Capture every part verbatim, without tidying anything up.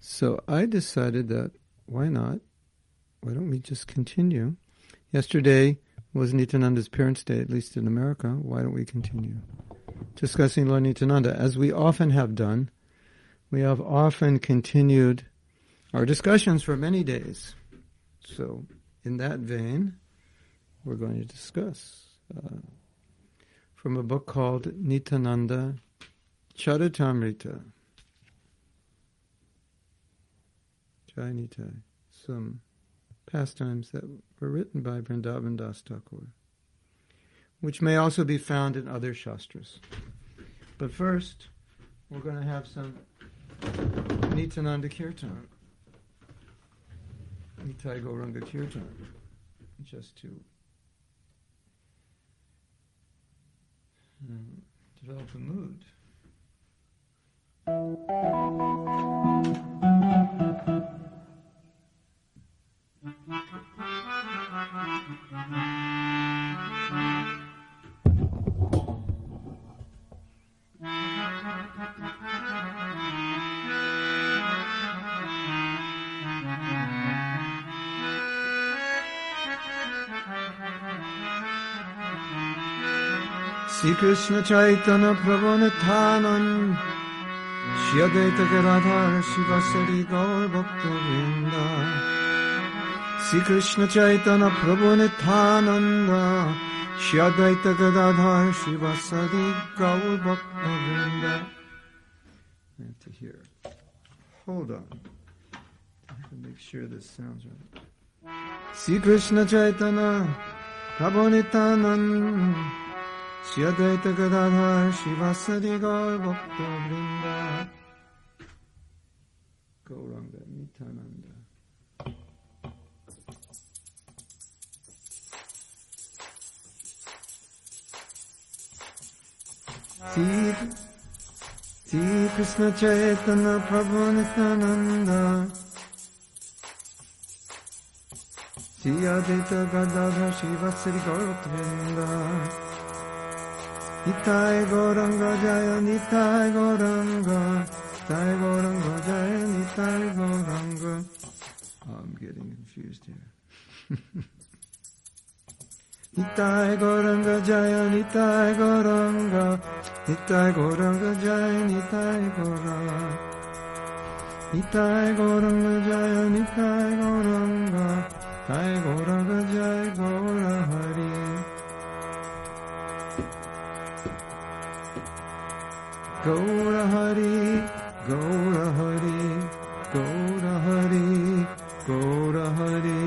So I decided that, why not? Why don't we just continue? Yesterday was Nityananda's parents' day, at least in America. Why don't we continue discussing Lord Nityananda? As we often have done, we have often continued our discussions for many days. So in that vein, we're going to discuss uh, from a book called Nityananda Charitamrita. Jai Nitai. Some pastimes that were written by Vrindavan Das Thakur, which may also be found in other shastras. But first, we're going to have some Nityananda Kirtan. Nitai Gauranga Kirtan. Just to um, develop a mood. Sri Krishna Chaitanya Prabhu Nityananda Shri Advaita Gadadhara Srivasari Gaur Bhakta Vrinda Sri Krishna Chaitanya Prabhu Nityananda Shri Advaita Gadadhara Srivasadi Gaur Bhakta Vrinda. I have to hear. Hold on. I have to make sure this sounds right. Sri Krishna Chaitanya Prabhu Nityananda Shri Advaita Gadadhara Srivasadi Gaur Bhakta Vrinda. Gauranga Nityananda. Sri Krishna Chaitanya Prabhu Nityananda Sri Advaita Gadadhara Srivasadi Gaur Bhakta Vrinda Nitai Gauranga Jaya Nitai Gauranga Nitai Gauranga Jaya Nitai Gauranga. Oh, I'm getting confused here. Nitai Gauranga Jaya Nitai Gauranga Nitai Gauranga Jaya Nitai Gauranga Nitai Gauranga Jaya Nitai Gauranga Nitai Gauranga Jaya Gaura Hari. Gaura Hari Gaura Hari Gaura Hari Gaura Hari.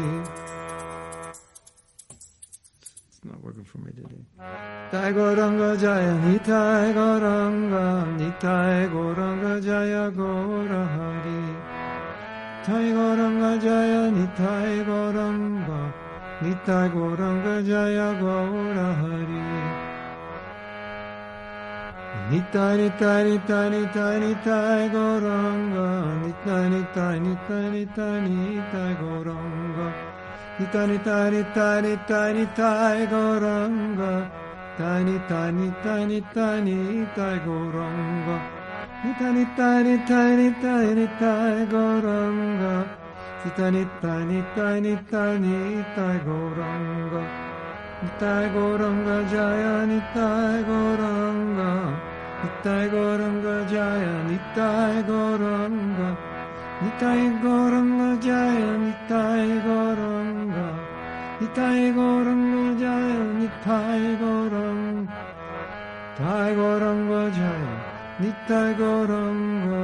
Not working for me today. Nitai Gauranga Jaya Nitai Gauranga Nitai Gauranga Jaya Gaura Hari. Nitai Gauranga Jaya Nitai Gauranga Nitai Gauranga Jaya Gaura Hari. Nitai Nitai Nitai Nitai Nitai Gauranga Nitai Nitai Nitai Nitai Nitai Gauranga Tani tani tani tani tani Gauranga Tani tani tani tani tani Gauranga Tani tani tani tani tani Gauranga Tani tani tani tani tani Gauranga Nitai Gauranga Jaya Nitai Gauranga Nitai Gauranga Jaya Nitai Gauranga Nitai Gauranga Jaya Nitai Gauranga Nitai Gauranga Jaya Nitai Gauranga Nitai Gauranga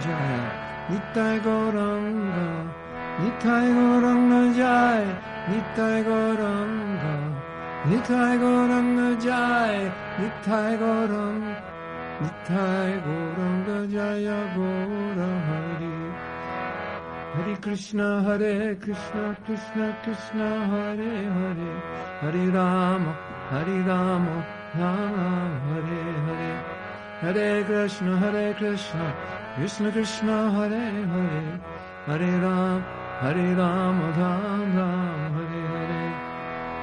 Jaya Nitai Gauranga Nitai Gauranga Jaya Nitai Gauranga Nitai Gauranga Jaya Nitai Gauranga Nitai Gauranga Jaya Nitai Gauranga Nitai Gauranga Jaya Gaura Hari. Hare Krishna Hare Krishna Krishna Krishna Hare Hare Hare Rama Hare Rama Rama Hare Hare. Hare Krishna Hare Krishna Krishna Krishna Hare Hare Hare Rama Hare Rama Rama Hare Hare.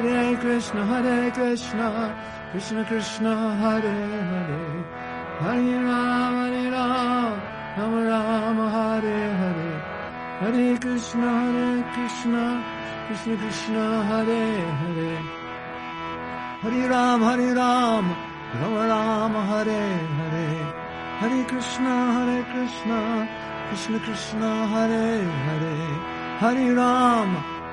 Hare Krishna, Hare Krishna, Krishna Krishna, Hare Hare, Hare Rama, Hare Rama, Rama Rama, Hare Hare, Hare Krishna, Hare Krishna, Krishna Krishna, Hare Hare, Hare Rama, Hare Rama, Rama Rama, Hare Hare, Hare Krishna, Hare Krishna, Krishna Krishna, Hare Hare, Hare Rama,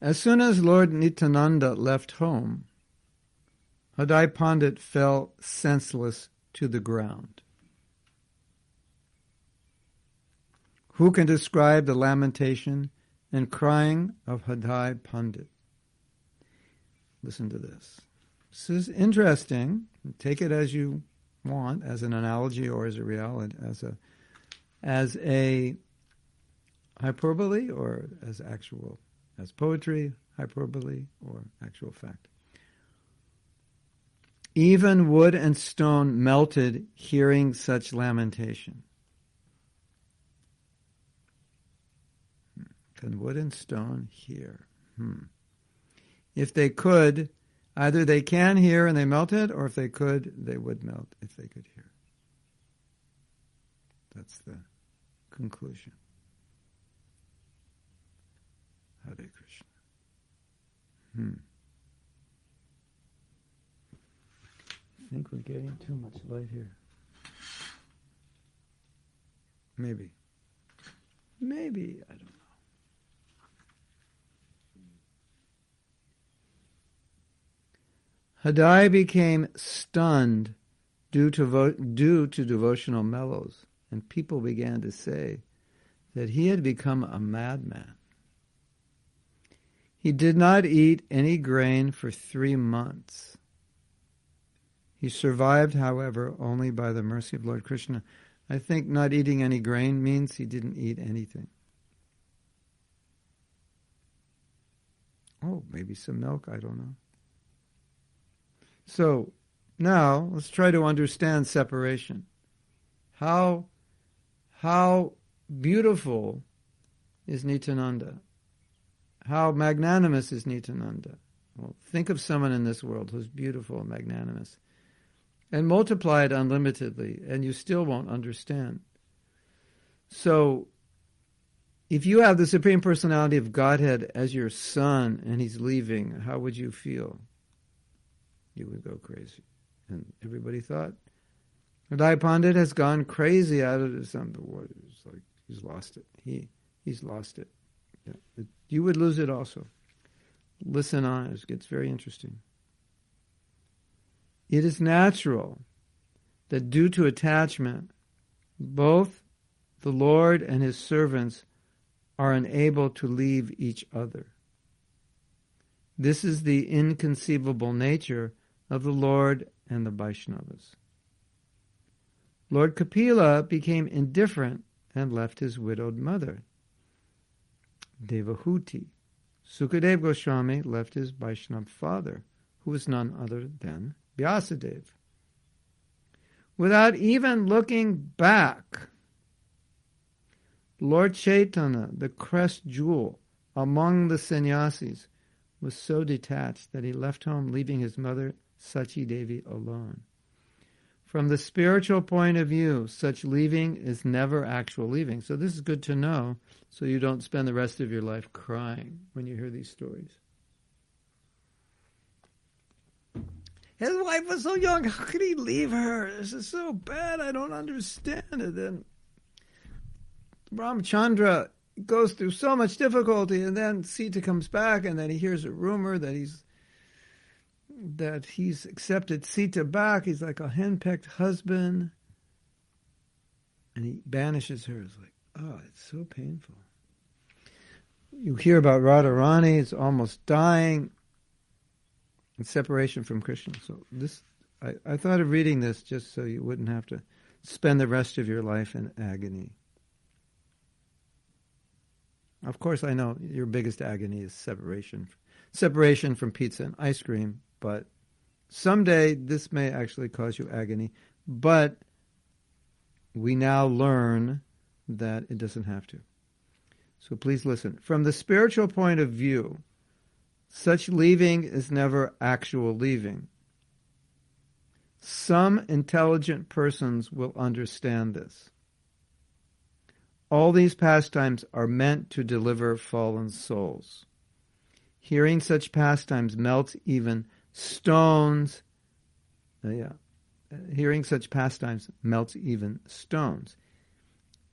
As soon as Lord Nityananda left home, Hadai Pandit fell senseless to the ground. Who can describe the lamentation and crying of Hadai Pandit? Listen to this. This is interesting. Take it as you want, as an analogy or as a reality, as a as a hyperbole or as actual, as poetry, hyperbole, or actual fact. Even wood and stone melted, hearing such lamentation. Can wood and stone hear? Hmm. If they could, either they can hear and they melted, or if they could, they would melt if they could hear. That's the conclusion. Hare Krishna. Hmm. I think we're getting too much light here. Maybe. Maybe, I don't know. Hadai became stunned due to, vo- due to devotional mellows, and people began to say that he had become a madman. He did not eat any grain for three months. He survived, however, only by the mercy of Lord Krishna. I think not eating any grain means he didn't eat anything. Oh, maybe some milk, I don't know. So now let's try to understand separation. How how beautiful is Nityananda? How magnanimous is Nityananda? Well, think of someone in this world who's beautiful and magnanimous, and multiply it unlimitedly, and you still won't understand. So if you have the Supreme Personality of Godhead as your son and he's leaving, how would you feel? You would go crazy. And everybody thought, Hadai Pandit has gone crazy out of something. It's like he's lost it. He he's lost it. Yeah. You would lose it also. Listen on, it gets very interesting. It is natural that due to attachment, both the Lord and his servants are unable to leave each other. This is the inconceivable nature of the Lord and the Vaishnavas. Lord Kapila became indifferent and left his widowed mother, Devahuti. Sukadeva Goswami left his Vaishnava father, who was none other than Vyasadeva. Without even looking back, Lord Chaitanya, the crest jewel among the sannyasis, was so detached that he left home, leaving his mother, Sachi Devi, alone. From the spiritual point of view, such leaving is never actual leaving. So this is good to know, so you don't spend the rest of your life crying when you hear these stories. His wife was so young, how could he leave her? This is so bad, I don't understand it. And Ramchandra goes through so much difficulty, and then Sita comes back, and then he hears a rumor that he's that he's accepted Sita back. He's like a henpecked husband, and he banishes her. It's like, oh, it's so painful. You hear about Radharani, it's almost dying, and separation from Krishna. So this, I, I thought of reading this just so you wouldn't have to spend the rest of your life in agony. Of course, I know your biggest agony is separation. Separation from pizza and ice cream, but someday this may actually cause you agony. But we now learn that it doesn't have to. So please listen. From the spiritual point of view, such leaving is never actual leaving. Some intelligent persons will understand this. All these pastimes are meant to deliver fallen souls. Hearing such pastimes melts even stones. Uh, yeah. Hearing such pastimes melts even stones.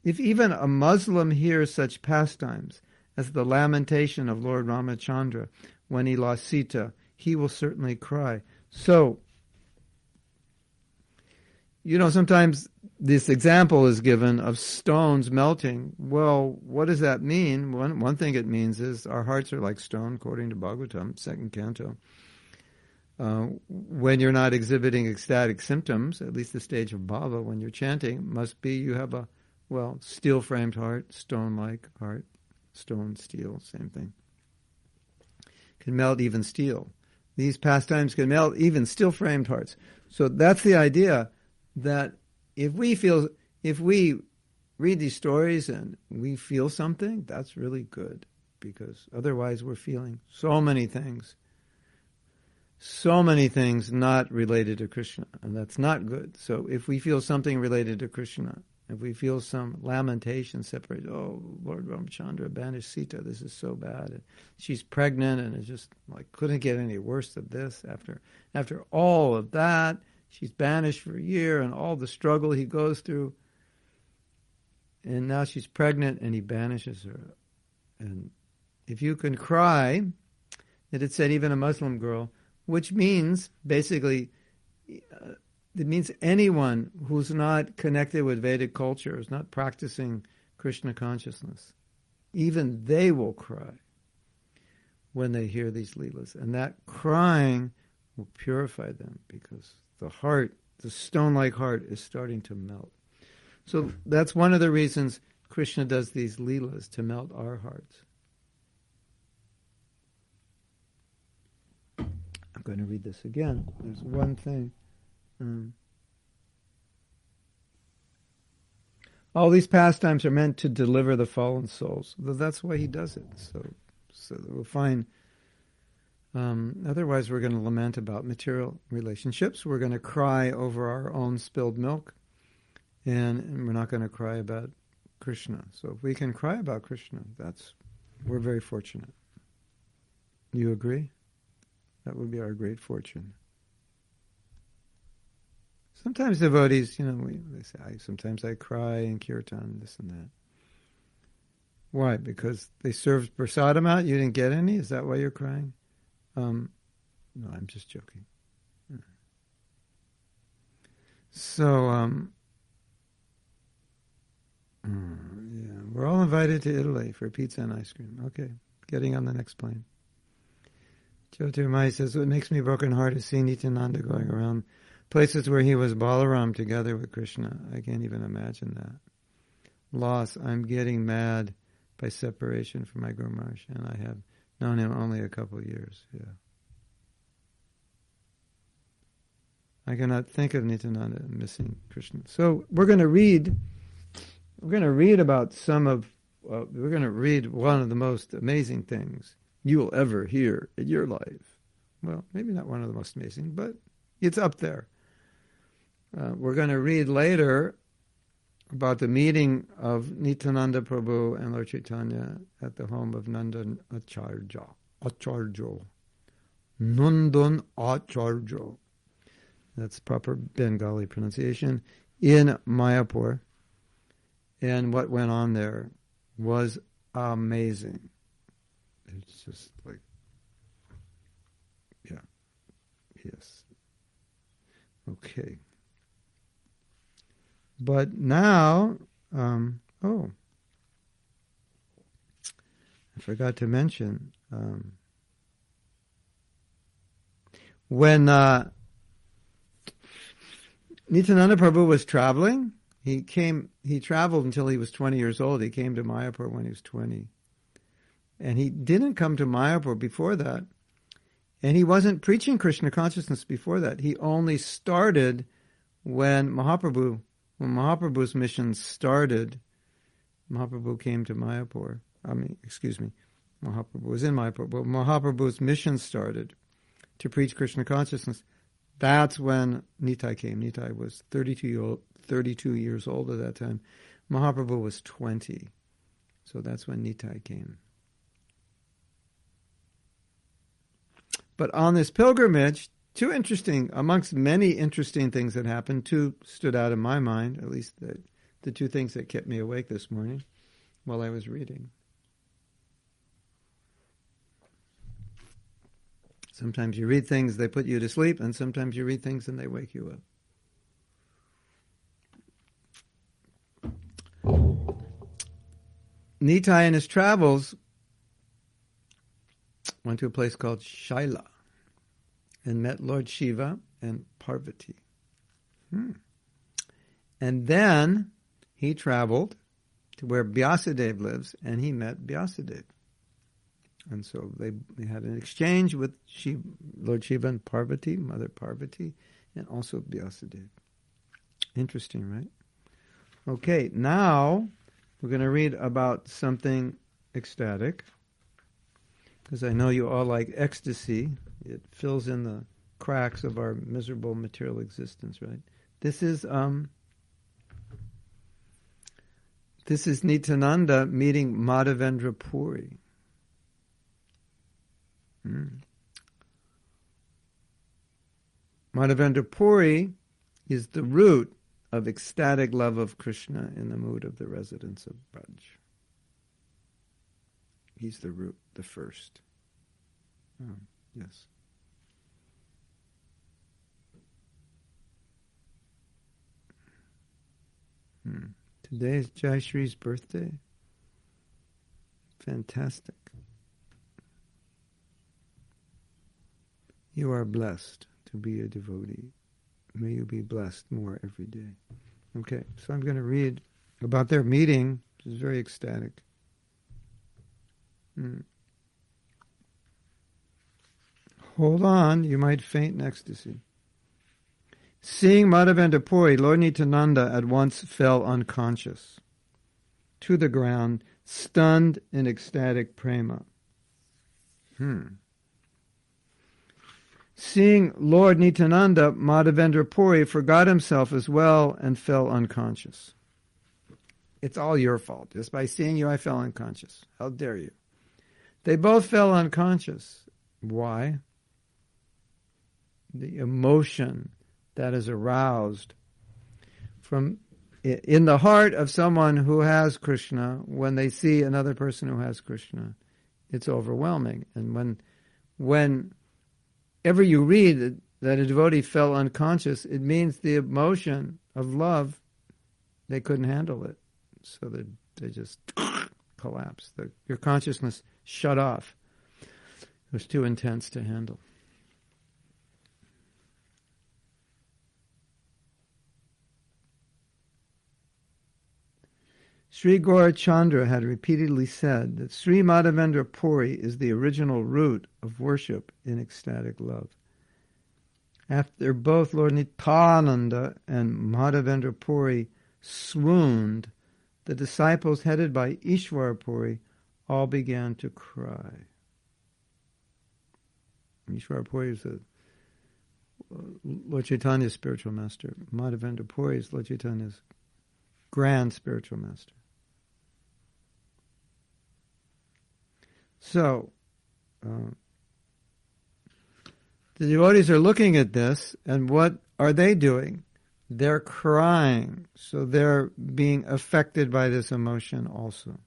If even a Muslim hears such pastimes as the lamentation of Lord Ramachandra when he lost Sita, he will certainly cry. So, you know, sometimes this example is given of stones melting. Well, what does that mean? One, one thing it means is our hearts are like stone, according to Bhagavatam, second canto. Uh, when you're not exhibiting ecstatic symptoms, at least the stage of bhava, when you're chanting, must be you have a, well, steel-framed heart, stone-like heart, stone, steel, same thing. Can melt even steel. These pastimes can melt even still-framed hearts. So that's the idea, that if we feel, if we read these stories and we feel something, that's really good, because otherwise we're feeling so many things, so many things not related to Krishna, and that's not good. So if we feel something related to Krishna, if we feel some lamentation separate, oh, Lord Ramachandra banished Sita, this is so bad, and she's pregnant, and it's just like, couldn't get any worse than this. After after all of that, she's banished for a year, and all the struggle he goes through, and now she's pregnant, and he banishes her. And if you can cry, it had said even a Muslim girl, which means basically... Uh, It means anyone who's not connected with Vedic culture, is not practicing Krishna consciousness. Even they will cry when they hear these leelas. And that crying will purify them, because the heart, the stone-like heart, is starting to melt. So that's one of the reasons Krishna does these leelas, to melt our hearts. I'm going to read this again. There's one thing. Mm. All these pastimes are meant to deliver the fallen souls. That's why he does it. So, so we'll find. Um, otherwise, we're going to lament about material relationships. We're going to cry over our own spilled milk, and, and we're not going to cry about Krishna. So, if we can cry about Krishna, that's we're very fortunate. You agree? That would be our great fortune. Sometimes devotees, you know, we, they say, I, sometimes I cry in kirtan, this and that. Why? Because they served prasadam out, you didn't get any? Is that why you're crying? Um, no, I'm just joking. Yeah. So, um, yeah, we're all invited to Italy for pizza and ice cream. Okay, getting on the next plane. Jyotirmai says, what makes me brokenhearted is seeing Nityananda going around places where he was Balaram together with Krishna. I can't even imagine that. Loss. I'm getting mad by separation from my Guru Maharaj, and I have known him only a couple of years. Yeah. I cannot think of Nityananda missing Krishna. So we're going to read. We're going to read about some of. Uh, we're going to read one of the most amazing things you will ever hear in your life. Well, maybe not one of the most amazing, but it's up there. Uh, we're going to read later about the meeting of Nityananda Prabhu and Lord Chaitanya at the home of Nandan Acharya. Acharya. Nandan Acharya. That's proper Bengali pronunciation. In Mayapur. And what went on there was amazing. It's just like, yeah. Yes. Okay. But now, um, oh, I forgot to mention, um, when uh, Nityananda Prabhu was traveling, he came, he traveled until he was twenty years old. He came to Mayapur when he was twenty. And he didn't come to Mayapur before that. And he wasn't preaching Krishna consciousness before that. He only started when Mahaprabhu, when Mahaprabhu's mission started. Mahaprabhu came to Mayapur. I mean, excuse me, Mahaprabhu was in Mayapur. But Mahaprabhu's mission started to preach Krishna consciousness. That's when Nitai came. Nitai was thirty-two, year old, thirty-two years old at that time. Mahaprabhu was twenty. So that's when Nitai came. But on this pilgrimage, two interesting, amongst many interesting things that happened, two stood out in my mind, at least the, the two things that kept me awake this morning while I was reading. Sometimes you read things, they put you to sleep, and sometimes you read things and they wake you up. Nitai in his travels went to a place called Shaila and met Lord Shiva and Parvati. Hmm. And then he traveled to where Vyasadeva lives, and he met Vyasadeva. And so they, they had an exchange with Shiva, Lord Shiva and Parvati, Mother Parvati, and also Vyasadeva. Interesting, right? Okay, now we're going to read about something ecstatic, because I know you all like ecstasy. It fills in the cracks of our miserable material existence, right? This is um. This is Nityananda meeting Madhavendra Puri. Mm. Madhavendra Puri is the root of ecstatic love of Krishna in the mood of the residents of Braj. He's the root, the first. Oh, yes. Hmm. Today is Jai Shri's birthday. Fantastic. You are blessed to be a devotee. May you be blessed more every day. Okay, so I'm going to read about their meeting, which is very ecstatic. Hmm. Hold on, you might faint in ecstasy. Seeing Madhavendra Puri, Lord Nityananda at once fell unconscious to the ground, stunned in ecstatic prema. Hmm. Seeing Lord Nityananda, Madhavendra Puri forgot himself as well and fell unconscious. It's all your fault. Just by seeing you, I fell unconscious. How dare you? They both fell unconscious. Why? The emotion that is aroused from in the heart of someone who has Krishna, when they see another person who has Krishna, it's overwhelming. And when, whenever you read that a devotee fell unconscious, it means the emotion of love, they couldn't handle it. So they, they just collapsed. The, your consciousness shut off. It was too intense to handle. Sri Gaurachandra had repeatedly said that Sri Madhavendra Puri is the original root of worship in ecstatic love. After both Lord Nityananda and Madhavendra Puri swooned, the disciples headed by Ishwar Puri all began to cry. Ishwar Puri is a, Lord Chaitanya's spiritual master. Madhavendra Puri is Lord Chaitanya's grand spiritual master. So, um, the devotees are looking at this, and what are they doing? They're crying, so they're being affected by this emotion also,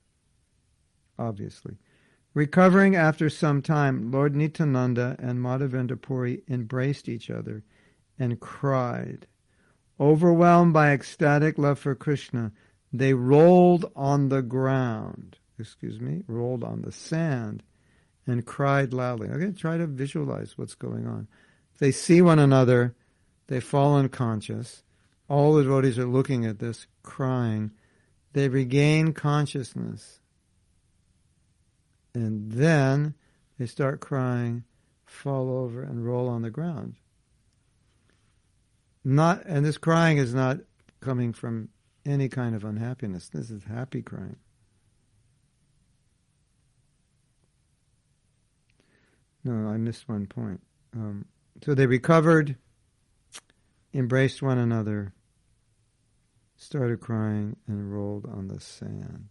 obviously. Recovering after some time, Lord Nityananda and Madhavendra Puri embraced each other and cried. Overwhelmed by ecstatic love for Krishna, they rolled on the ground, excuse me, rolled on the sand and cried loudly. Okay, try to visualize what's going on. They see one another, they fall unconscious, all the devotees are looking at this, crying. They regain consciousness. And then they start crying, fall over and roll on the ground. Not, and this crying is not coming from any kind of unhappiness. This is happy crying. No, I missed one point. Um, so they recovered, embraced one another, started crying, and rolled on the sand,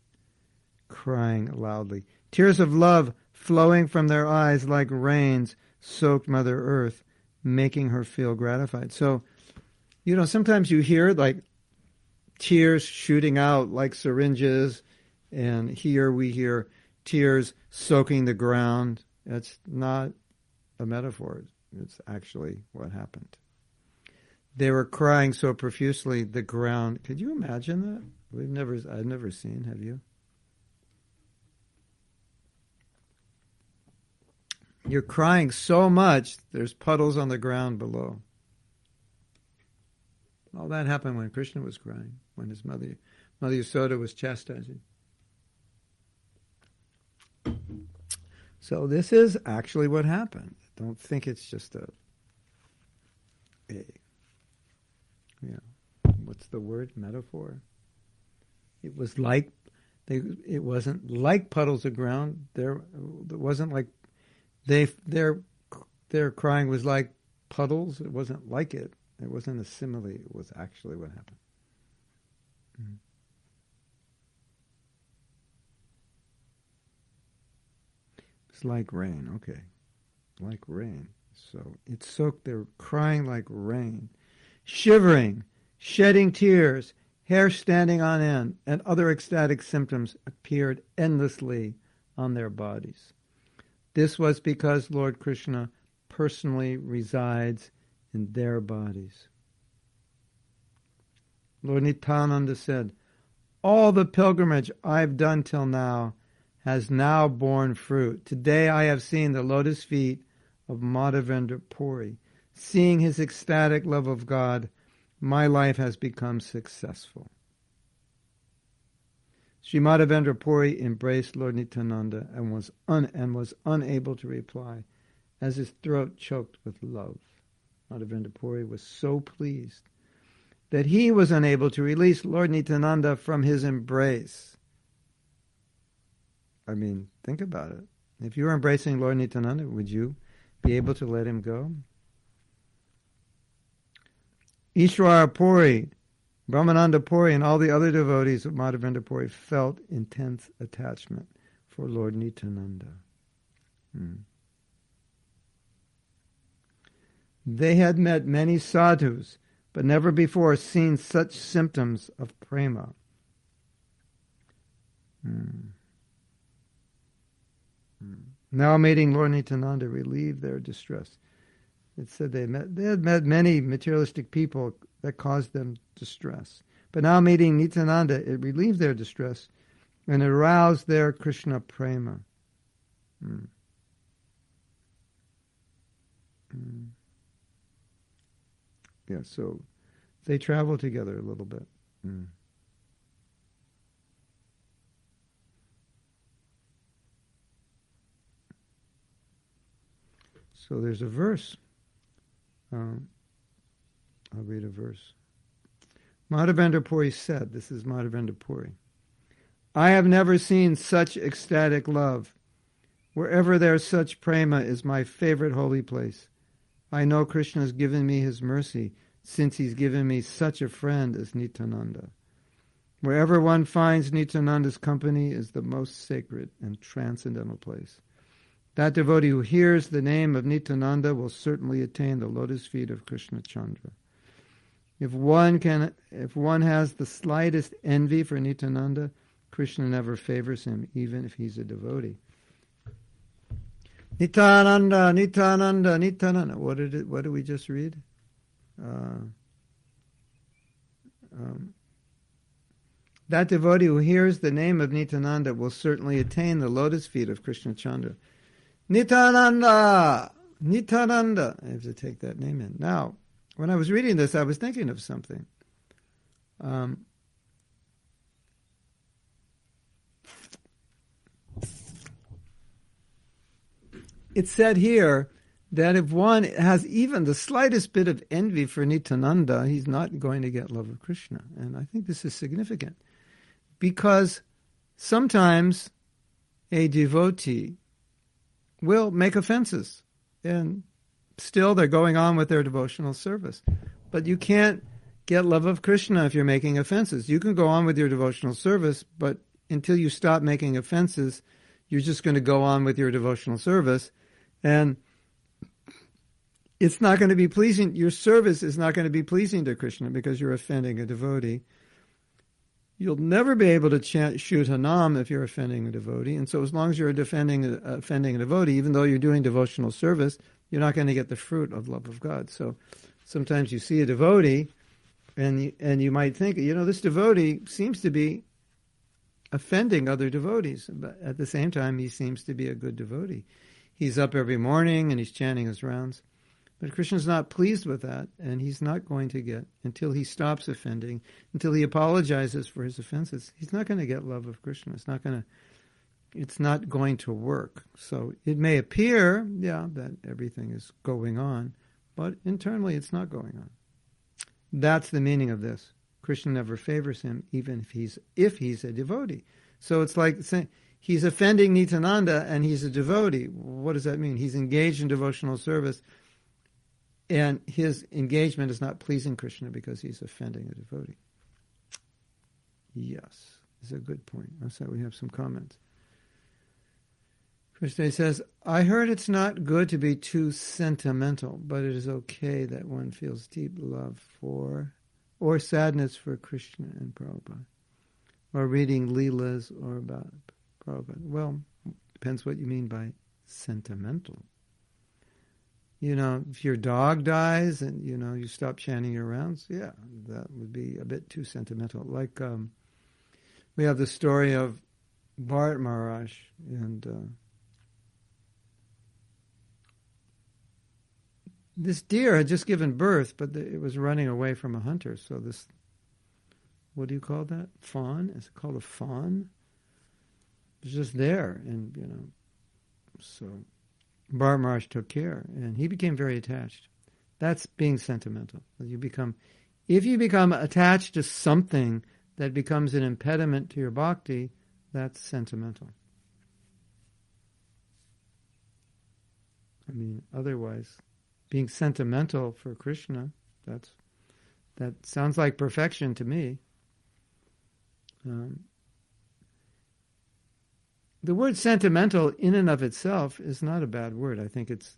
crying loudly. Tears of love flowing from their eyes like rains soaked Mother Earth, making her feel gratified. So, you know, sometimes you hear like tears shooting out like syringes, and here we hear tears soaking the ground. It's not a metaphor. It's actually what happened. They were crying so profusely, the ground. Could you imagine that? We've never, I've never seen, have you? You're crying so much, there's puddles on the ground below. All that happened when Krishna was crying, when his mother, Mother Yasoda was chastising. So this is actually what happened. I don't think it's just a, a you know, what's the word, metaphor? It was like, they, it wasn't like puddles of ground. There, it wasn't like, they, their, their crying was like puddles. It wasn't like it. It wasn't a simile. It was actually what happened. Mm-hmm. It's like rain, okay. Like rain. So it soaked, they were crying like rain, shivering, shedding tears, hair standing on end, and other ecstatic symptoms appeared endlessly on their bodies. This was because Lord Krishna personally resides in their bodies. Lord Nityananda said, all the pilgrimage I've done till now has now borne fruit. Today I have seen the lotus feet of Madhavendra Puri. Seeing his ecstatic love of God, my life has become successful. Sri Madhavendra Puri embraced Lord Nityananda and was, un- and was unable to reply as his throat choked with love. Madhavendra Puri was so pleased that he was unable to release Lord Nityananda from his embrace. I mean, think about it. If you were embracing Lord Nityananda, would you be able to let him go? Ishwara Puri, Brahmananda Puri, and all the other devotees of Madhavendra Puri felt intense attachment for Lord Nityananda. Hmm. They had met many sadhus, but never before seen such symptoms of prema. Hmm. Now meeting Lord Nityananda relieved their distress. It said they, met, they had met many materialistic people that caused them distress. But now meeting Nityananda, it relieved their distress and aroused their Krishna prema. Hmm. Hmm. Yeah, so they traveled together a little bit. Hmm. So there's a verse. Um, I'll read a verse. Madhavendra Puri said, this is Madhavendra Puri, I have never seen such ecstatic love. Wherever there's such prema is my favorite holy place. I know Krishna's given me his mercy since he's given me such a friend as Nityananda. Wherever one finds Nityananda's company is the most sacred and transcendental place. That devotee who hears the name of Nityananda will certainly attain the lotus feet of Krishna Chandra. If one can, if one has the slightest envy for Nityananda, Krishna never favors him, even if he's a devotee. Nityananda, Nityananda, Nityananda. What did it, what did we just read? Uh, um, that devotee who hears the name of Nityananda will certainly attain the lotus feet of Krishna Chandra. Nityananda! Nityananda! I have to take that name in. Now, when I was reading this, I was thinking of something. Um, it said here that if one has even the slightest bit of envy for Nityananda, he's not going to get love of Krishna. And I think this is significant because sometimes a devotee will make offenses, and still they're going on with their devotional service. But you can't get love of Krishna if you're making offenses. You can go on with your devotional service, but until you stop making offenses, you're just going to go on with your devotional service, and it's not going to be pleasing. Your service is not going to be pleasing to Krishna because you're offending a devotee. You'll never be able to chant Shud Hanam if you're offending a devotee. And so as long as you're defending, uh, offending a devotee, even though you're doing devotional service, you're not going to get the fruit of love of God. So sometimes you see a devotee and you, and you might think, you know, this devotee seems to be offending other devotees. But at the same time, he seems to be a good devotee. He's up every morning and he's chanting his rounds. But Krishna's not pleased with that, and he's not going to get, until he stops offending, until he apologizes for his offenses, he's not going to get love of Krishna. It's not going to, it's not going to work. So it may appear, yeah, that everything is going on, but internally it's not going on. That's the meaning of this. Krishna never favors him, even if he's if he's a devotee. So it's like saying he's offending Nityananda and he's a devotee. What does that mean? He's engaged in devotional service, and his engagement is not pleasing Krishna because he's offending a devotee. Yes, that's a good point. I said we have some comments. Krishna says, I heard it's not good to be too sentimental, but it is okay that one feels deep love for or sadness for Krishna and Prabhupada, or reading Leelas or about Prabhupada. Well, depends what you mean by sentimental. You know, if your dog dies and, you know, you stop chanting your rounds, yeah, that would be a bit too sentimental. Like, um, we have the story of Bharat Maharaj and... Uh, This deer had just given birth, but the, it was running away from a hunter. So this, what do you call that? Fawn? Is it called a fawn? It's just there. And, you know, so Bharat Maharaj took care, and he became very attached. That's being sentimental. You become, if you become attached to something that becomes an impediment to your bhakti, that's sentimental. I mean, otherwise... Being sentimental for Krishna, that's that sounds like perfection to me. Um, the word sentimental in and of itself is not a bad word. I think it's,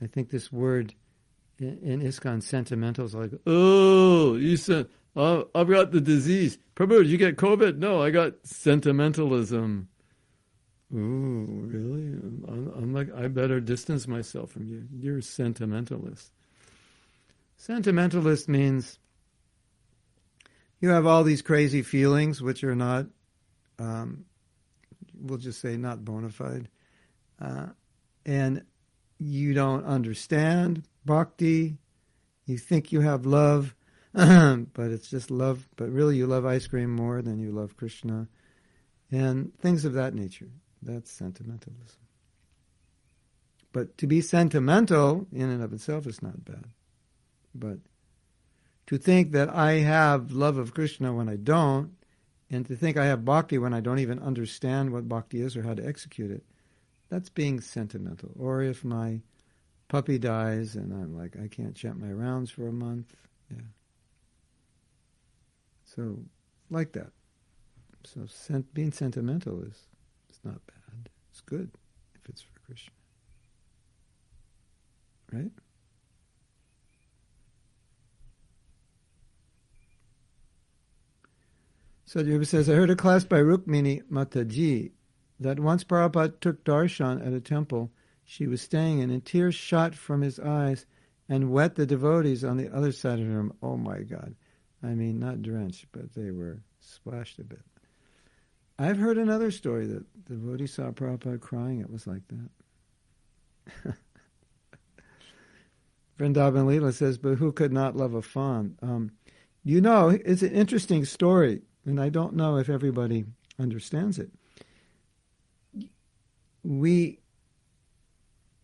I think this word in, in ISKCON, sentimental, is like, oh, you said, oh, I've got the disease. Prabhu, did you get COVID? No, I got sentimentalism. Ooh, really? I'm, I'm like, I better distance myself from you. You're a sentimentalist. Sentimentalist means you have all these crazy feelings, which are not, um, we'll just say not bona fide. Uh, and you don't understand bhakti. You think you have love, but it's just love. But really you love ice cream more than you love Krishna. And things of that nature. That's sentimentalism. But to be sentimental in and of itself is not bad. But to think that I have love of Krishna when I don't, and to think I have bhakti when I don't even understand what bhakti is or how to execute it, that's being sentimental. Or if my puppy dies and I'm like, I can't chant my rounds for a month. Yeah. So, like that. So sent, being sentimental is it's not bad. It's good if it's for Krishna. Right? Sadhguru says, I heard a class by Rukmini Mataji that once Prabhupada took darshan at a temple she was staying in, and tears shot from his eyes and wet the devotees on the other side of the room. Oh my God. I mean, not drenched, but they were splashed a bit. I've heard another story that the devotee saw Prabhupada crying. It was like that. Vrindavan Leela says, but who could not love a fawn? Um, you know, it's an interesting story, and I don't know if everybody understands it. We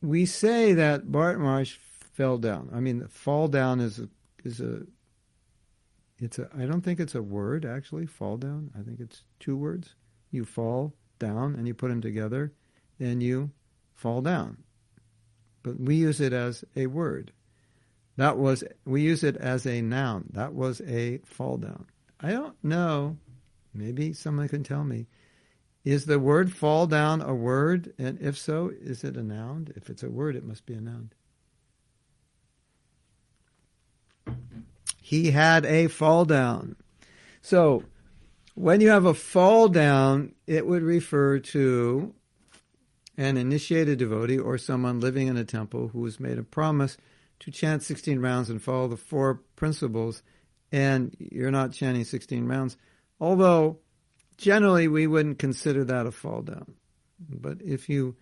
we say that Bharat Maharaj fell down. I mean, fall down is a, is a It's a. I don't think it's a word, actually, fall down. I think it's two words. You fall down, and you put them together, and you fall down. But we use it as a word. That was, we use it as a noun. That was a fall down. I don't know. Maybe someone can tell me. Is the word fall down a word? And if so, is it a noun? If it's a word, it must be a noun. He had a fall down. So when you have a fall down, it would refer to an initiated devotee or someone living in a temple who has made a promise to chant sixteen rounds and follow the four principles, and you're not chanting sixteen rounds. Although generally we wouldn't consider that a fall down. But if you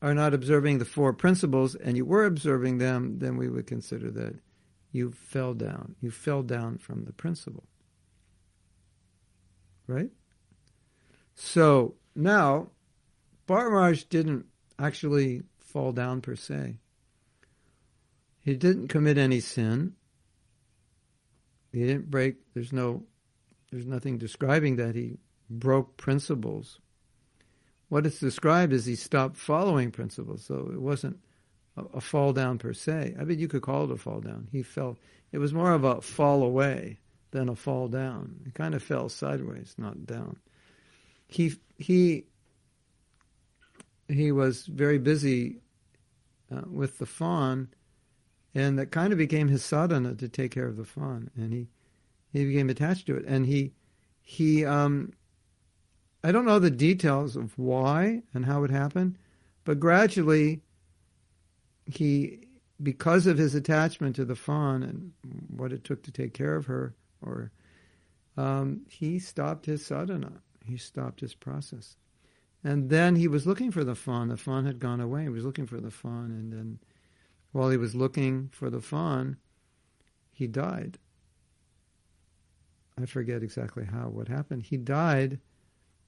are not observing the four principles and you were observing them, then we would consider that you fell down. You fell down from the principle. Right? So now, Parmarsh didn't actually fall down per se. He didn't commit any sin. He didn't break, there's no, there's nothing describing that he broke principles. What it's described is he stopped following principles, so it wasn't a, a fall down per se. I mean, you could call it a fall down. He fell, it was more of a fall away than a fall down. It kind of fell sideways, not down. He, he, he was very busy uh, with the fawn, and that kind of became his sadhana to take care of the fawn, and he, he became attached to it. And he, he, um, I don't know the details of why and how it happened, but gradually he, because of his attachment to the fawn and what it took to take care of her, or um, he stopped his sadhana, he stopped his process. And then he was looking for the fawn. The fawn had gone away. He was looking for the fawn. And then while he was looking for the fawn, he died. I forget exactly how, what happened. He died,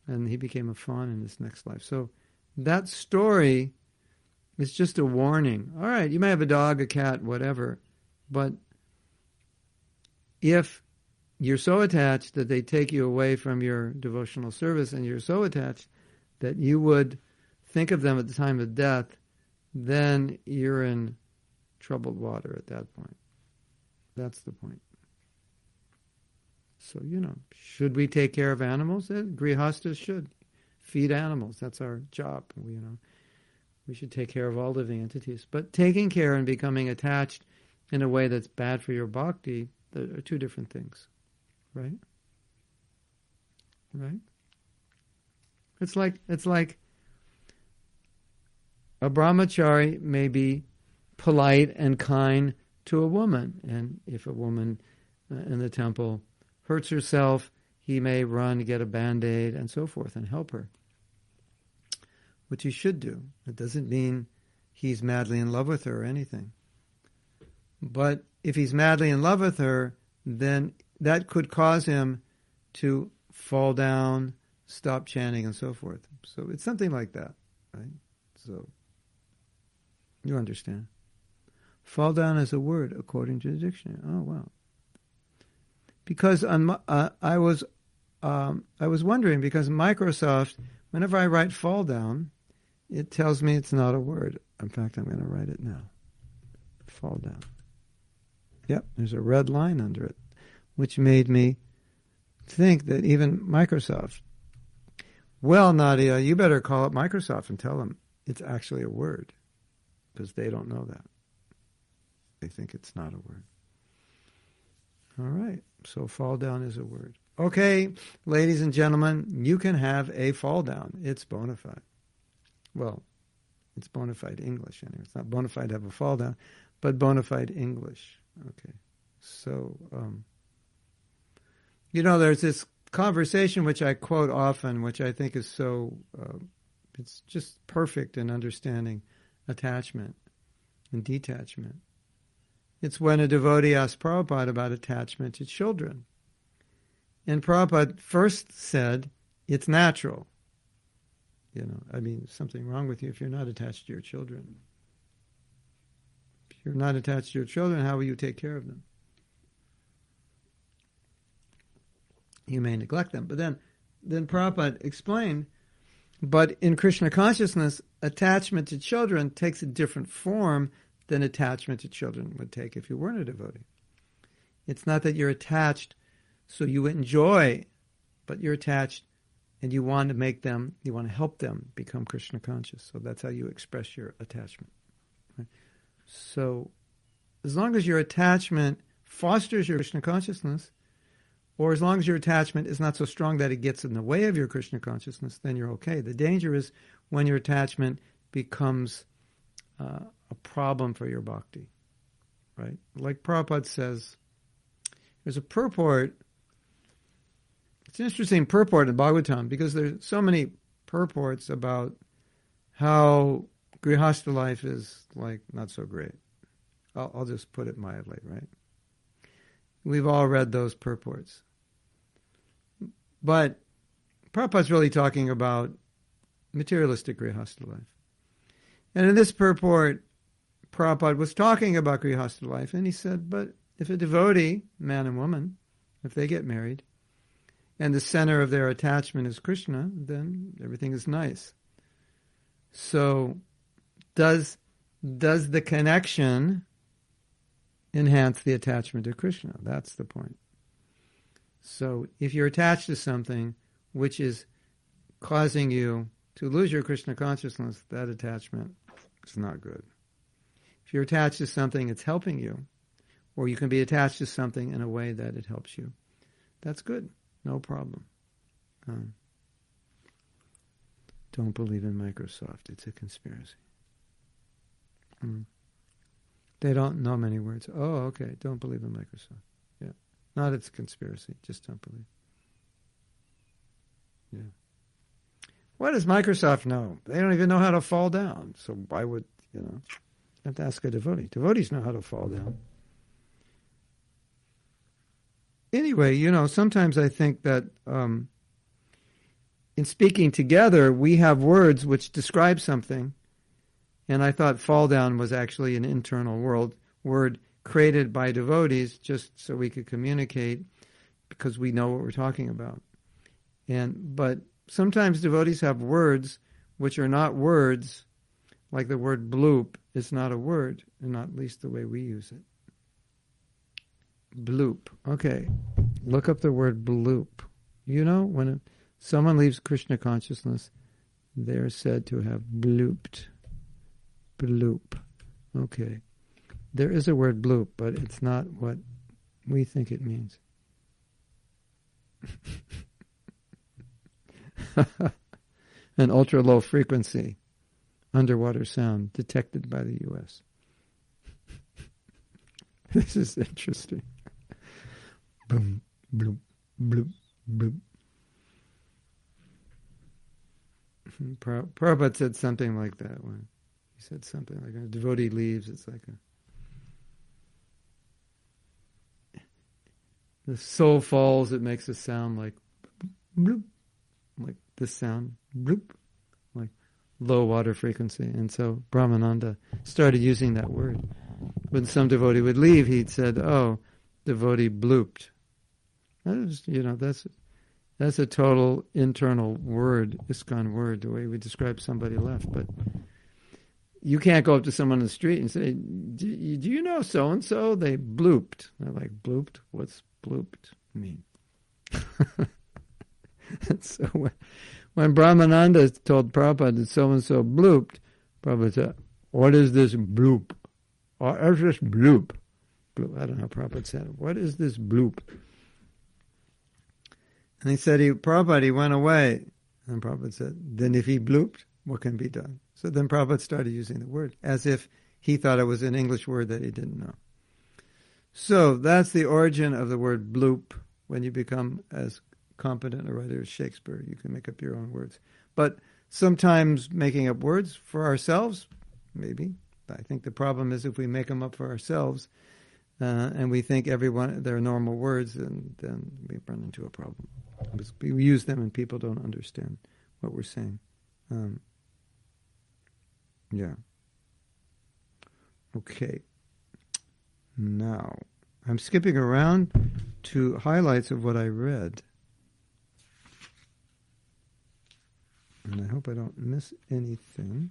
and he became a fawn in his next life. So that story is just a warning. All right, you may have a dog, a cat, whatever, but if you're so attached that they take you away from your devotional service, and you're so attached that you would think of them at the time of death, then you're in troubled water at that point. That's the point. So, you know, should we take care of animals? Eh, Grihastas should feed animals. That's our job. We, you know, we should take care of all living entities. But taking care and becoming attached in a way that's bad for your bhakti, there are two different things, right? Right? It's like it's like a brahmachari may be polite and kind to a woman, and if a woman in the temple hurts herself, he may run, get a Band-Aid, and so forth, and help her, which he should do. It doesn't mean he's madly in love with her or anything. But if he's madly in love with her, then that could cause him to fall down, stop chanting, and so forth. So it's something like that, right? So you understand. Fall down is a word according to the dictionary. Oh, wow. Because on, uh, I was um, I was wondering, because Microsoft, whenever I write fall down, it tells me it's not a word. In fact, I'm going to write it now. Fall down. Yep, there's a red line under it, which made me think that even Microsoft, well, Nadia, you better call up Microsoft and tell them it's actually a word, because they don't know that. They think it's not a word. All right, so fall down is a word. Okay, ladies and gentlemen, you can have a fall down. It's bona fide. Well, it's bona fide English anyway. It's not bona fide to have a fall down, but bona fide English. Okay, so, um, you know, there's this conversation which I quote often, which I think is so, uh, it's just perfect in understanding attachment and detachment. It's when a devotee asked Prabhupada about attachment to children. And Prabhupada first said, it's natural. You know, I mean, there's something wrong with you if you're not attached to your children. If you're not attached to your children, how will you take care of them? You may neglect them. But then, then Prabhupada explained, but in Krishna consciousness, attachment to children takes a different form than attachment to children would take if you weren't a devotee. It's not that you're attached so you enjoy, but you're attached and you want to make them, you want to help them become Krishna conscious. So that's how you express your attachment. Right? So as long as your attachment fosters your Krishna consciousness, or as long as your attachment is not so strong that it gets in the way of your Krishna consciousness, then you're okay. The danger is when your attachment becomes uh, a problem for your bhakti, right? Like Prabhupada says, there's a purport. It's an interesting purport in Bhagavatam because there's so many purports about how grihastha life is like not so great. I'll, I'll just put it mildly, right? We've all read those purports. But Prabhupada's really talking about materialistic Grihastha life. And in this purport, Prabhupada was talking about Grihastha life, and he said, but if a devotee, man and woman, if they get married, and the center of their attachment is Krishna, then everything is nice. So, does does the connection enhance the attachment to Krishna? That's the point. So, if you're attached to something which is causing you to lose your Krishna consciousness, that attachment is not good. If you're attached to something, it's helping you, or you can be attached to something in a way that it helps you, that's good. No problem. Um, don't believe in Microsoft. It's a conspiracy. Mm. They don't know many words. Oh, okay. Don't believe in Microsoft. Yeah. Not it's a conspiracy. Just don't believe. Yeah. What does Microsoft know? They don't even know how to fall down. So why would, you know, have to ask a devotee. Devotees know how to fall down. Anyway, you know, sometimes I think that um, in speaking together, we have words which describe something. And I thought fall down was actually an internal world, word created by devotees just so we could communicate because we know what we're talking about. And but sometimes devotees have words which are not words, like the word bloop is not a word, and not least the way we use it. Bloop. Okay. Look up the word bloop. You know, when someone leaves Krishna consciousness, they're said to have blooped. Bloop. Okay. There is a word bloop, but it's not what we think it means. An ultra-low frequency underwater sound detected by the U S This is interesting. Boom, bloop, bloop, bloop. Prabhupada said something like that when he said something like a devotee leaves, it's like a the soul falls, it makes a sound like bloop, like this sound, bloop, like low water frequency. And so Brahmananda started using that word. When some devotee would leave, he'd said, oh, devotee blooped. That is, you know, that's that's a total internal word, ISKCON word, the way we describe somebody left. But you can't go up to someone on the street and say, do you know so-and-so? They blooped. They're like, blooped? What's blooped mean? And so when, when Brahmananda told Prabhupada that so-and-so blooped, Prabhupada said, what is this bloop? Or is this bloop? bloop? I don't know how Prabhupada said it. What is this bloop? And he said, he, Prabhupada, he went away. And Prabhupada said, then if he blooped, what can be done? So then Prabhupada started using the word as if he thought it was an English word that he didn't know. So that's the origin of the word bloop. When you become as competent a writer as Shakespeare, you can make up your own words. But sometimes making up words for ourselves, maybe, I think the problem is if we make them up for ourselves uh, and we think everyone they're normal words, and then we run into a problem. We use them and people don't understand what we're saying. Um, yeah. Okay. Now, I'm skipping around to highlights of what I read. And I hope I don't miss anything.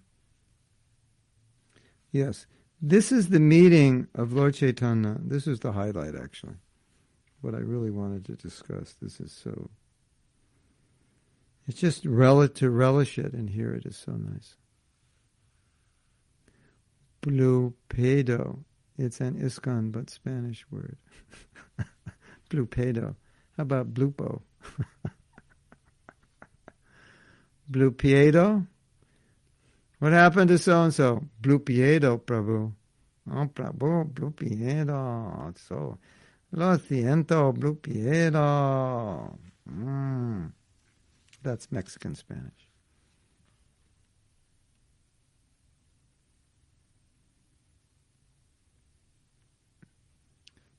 Yes, this is the meeting of Lord Chaitanya. This is the highlight, actually. What I really wanted to discuss. This is so... It's just rel- to relish it, and here it is so nice. Blue pedo. It's an ISKCON, but Spanish word. Blue pedo. How about blupo? Blue piedo? What happened to so-and-so? Blue Piedo, Prabhu. Oh, Prabhu, Blue Piedo. So, lo siento, Blue Piedo. Mm. That's Mexican Spanish.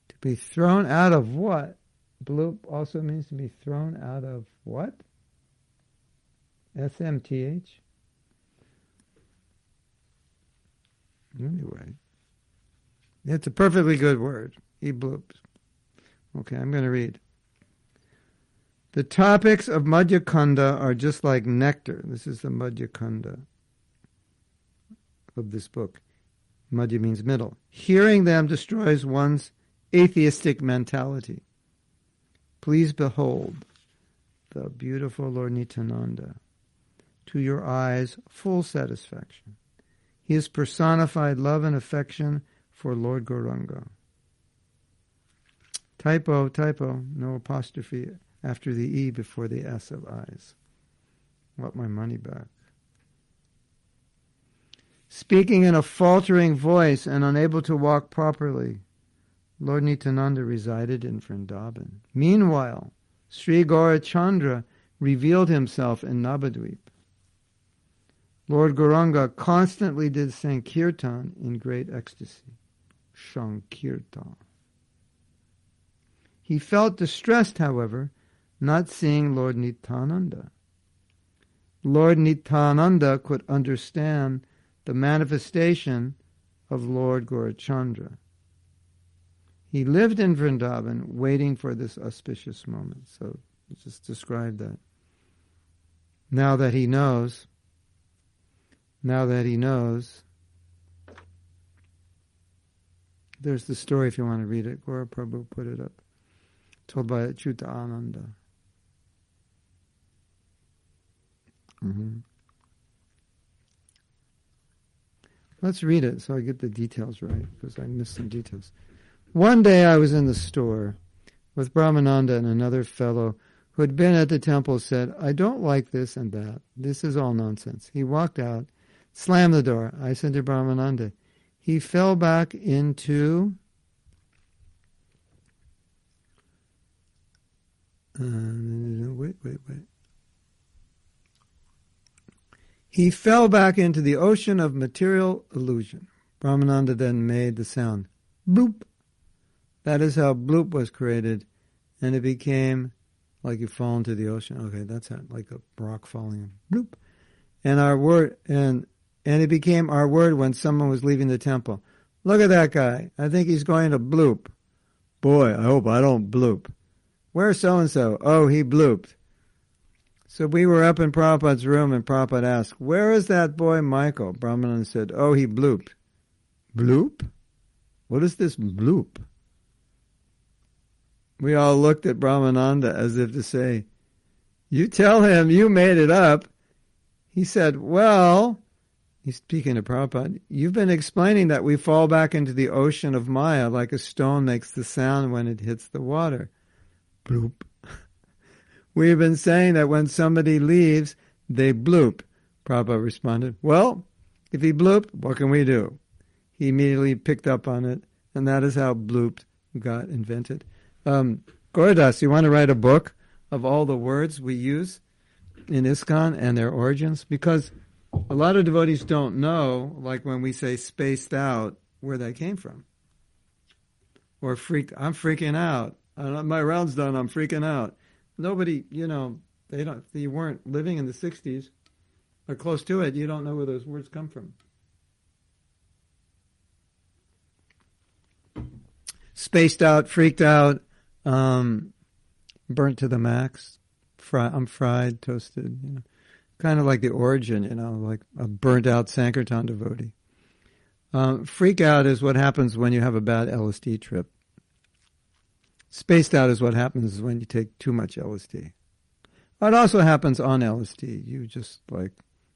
To be thrown out of what? Bloop also means to be thrown out of what? S M T H? Anyway, it's a perfectly good word. He bloops. Okay, I'm going to read. The topics of Madhya Khanda are just like nectar. This is the Madhya Khanda of this book. Madhya means middle. Hearing them destroys one's atheistic mentality. Please behold the beautiful Lord Nityananda. To your eyes, full satisfaction. He has personified love and affection for Lord Gauranga. Typo, typo, no apostrophe after the E before the S of eyes. Want my money back. Speaking in a faltering voice and unable to walk properly, Lord Nityananda resided in Vrindavan. Meanwhile, Sri Gaurachandra revealed himself in Navadvip. Lord Gauranga constantly did Sankirtan in great ecstasy. Sankirtan. He felt distressed, however, not seeing Lord Nityananda. Lord Nityananda could understand the manifestation of Lord Gaurachandra. He lived in Vrindavan waiting for this auspicious moment. So just describe that. Now that he knows, now that he knows, there's the story if you want to read it. Gaura Prabhu put it up, told by Achyuta Ananda. Mm-hmm. Let's read it so I get the details right, because I missed some details. One day I was in the store with Brahmananda and another fellow who had been at the temple said, I don't like this and that. This is all nonsense. He walked out, slammed the door. I said to Brahmananda, he fell back into Uh, wait, wait, wait. He fell back into the ocean of material illusion. Brahmananda then made the sound, bloop. That is how bloop was created, and it became like you fall into the ocean. Okay, that's how, like a rock falling in. Bloop. And our word, and and it became our word when someone was leaving the temple. Look at that guy. I think he's going to bloop. Boy, I hope I don't bloop. Where's so-and-so? Oh, he blooped. So we were up in Prabhupada's room, and Prabhupada asked, where is that boy Michael? Brahmananda said, oh, he blooped. Bloop? What is this bloop? We all looked at Brahmananda as if to say, you tell him you made it up. He said, well, he's speaking to Prabhupada, you've been explaining that we fall back into the ocean of Maya like a stone makes the sound when it hits the water. Bloop. We've been saying that when somebody leaves, they bloop. Prabhupada responded, well, if he blooped, what can we do? He immediately picked up on it, and that is how blooped got invented. Um, Gauradas, you want to write a book of all the words we use in ISKCON and their origins? Because a lot of devotees don't know, like when we say spaced out, where that came from. Or freaked, I'm freaking out. My round's done, I'm freaking out. Nobody, you know, they don't. They weren't living in the sixties or close to it. You don't know where those words come from. Spaced out, freaked out, um, burnt to the max. Fry, I'm fried, toasted. You know, kind of like the origin, you know, like a burnt out Sankirtan devotee. Um, freak out is what happens when you have a bad L S D trip. Spaced out is what happens when you take too much L S D. It also happens on L S D. You just like,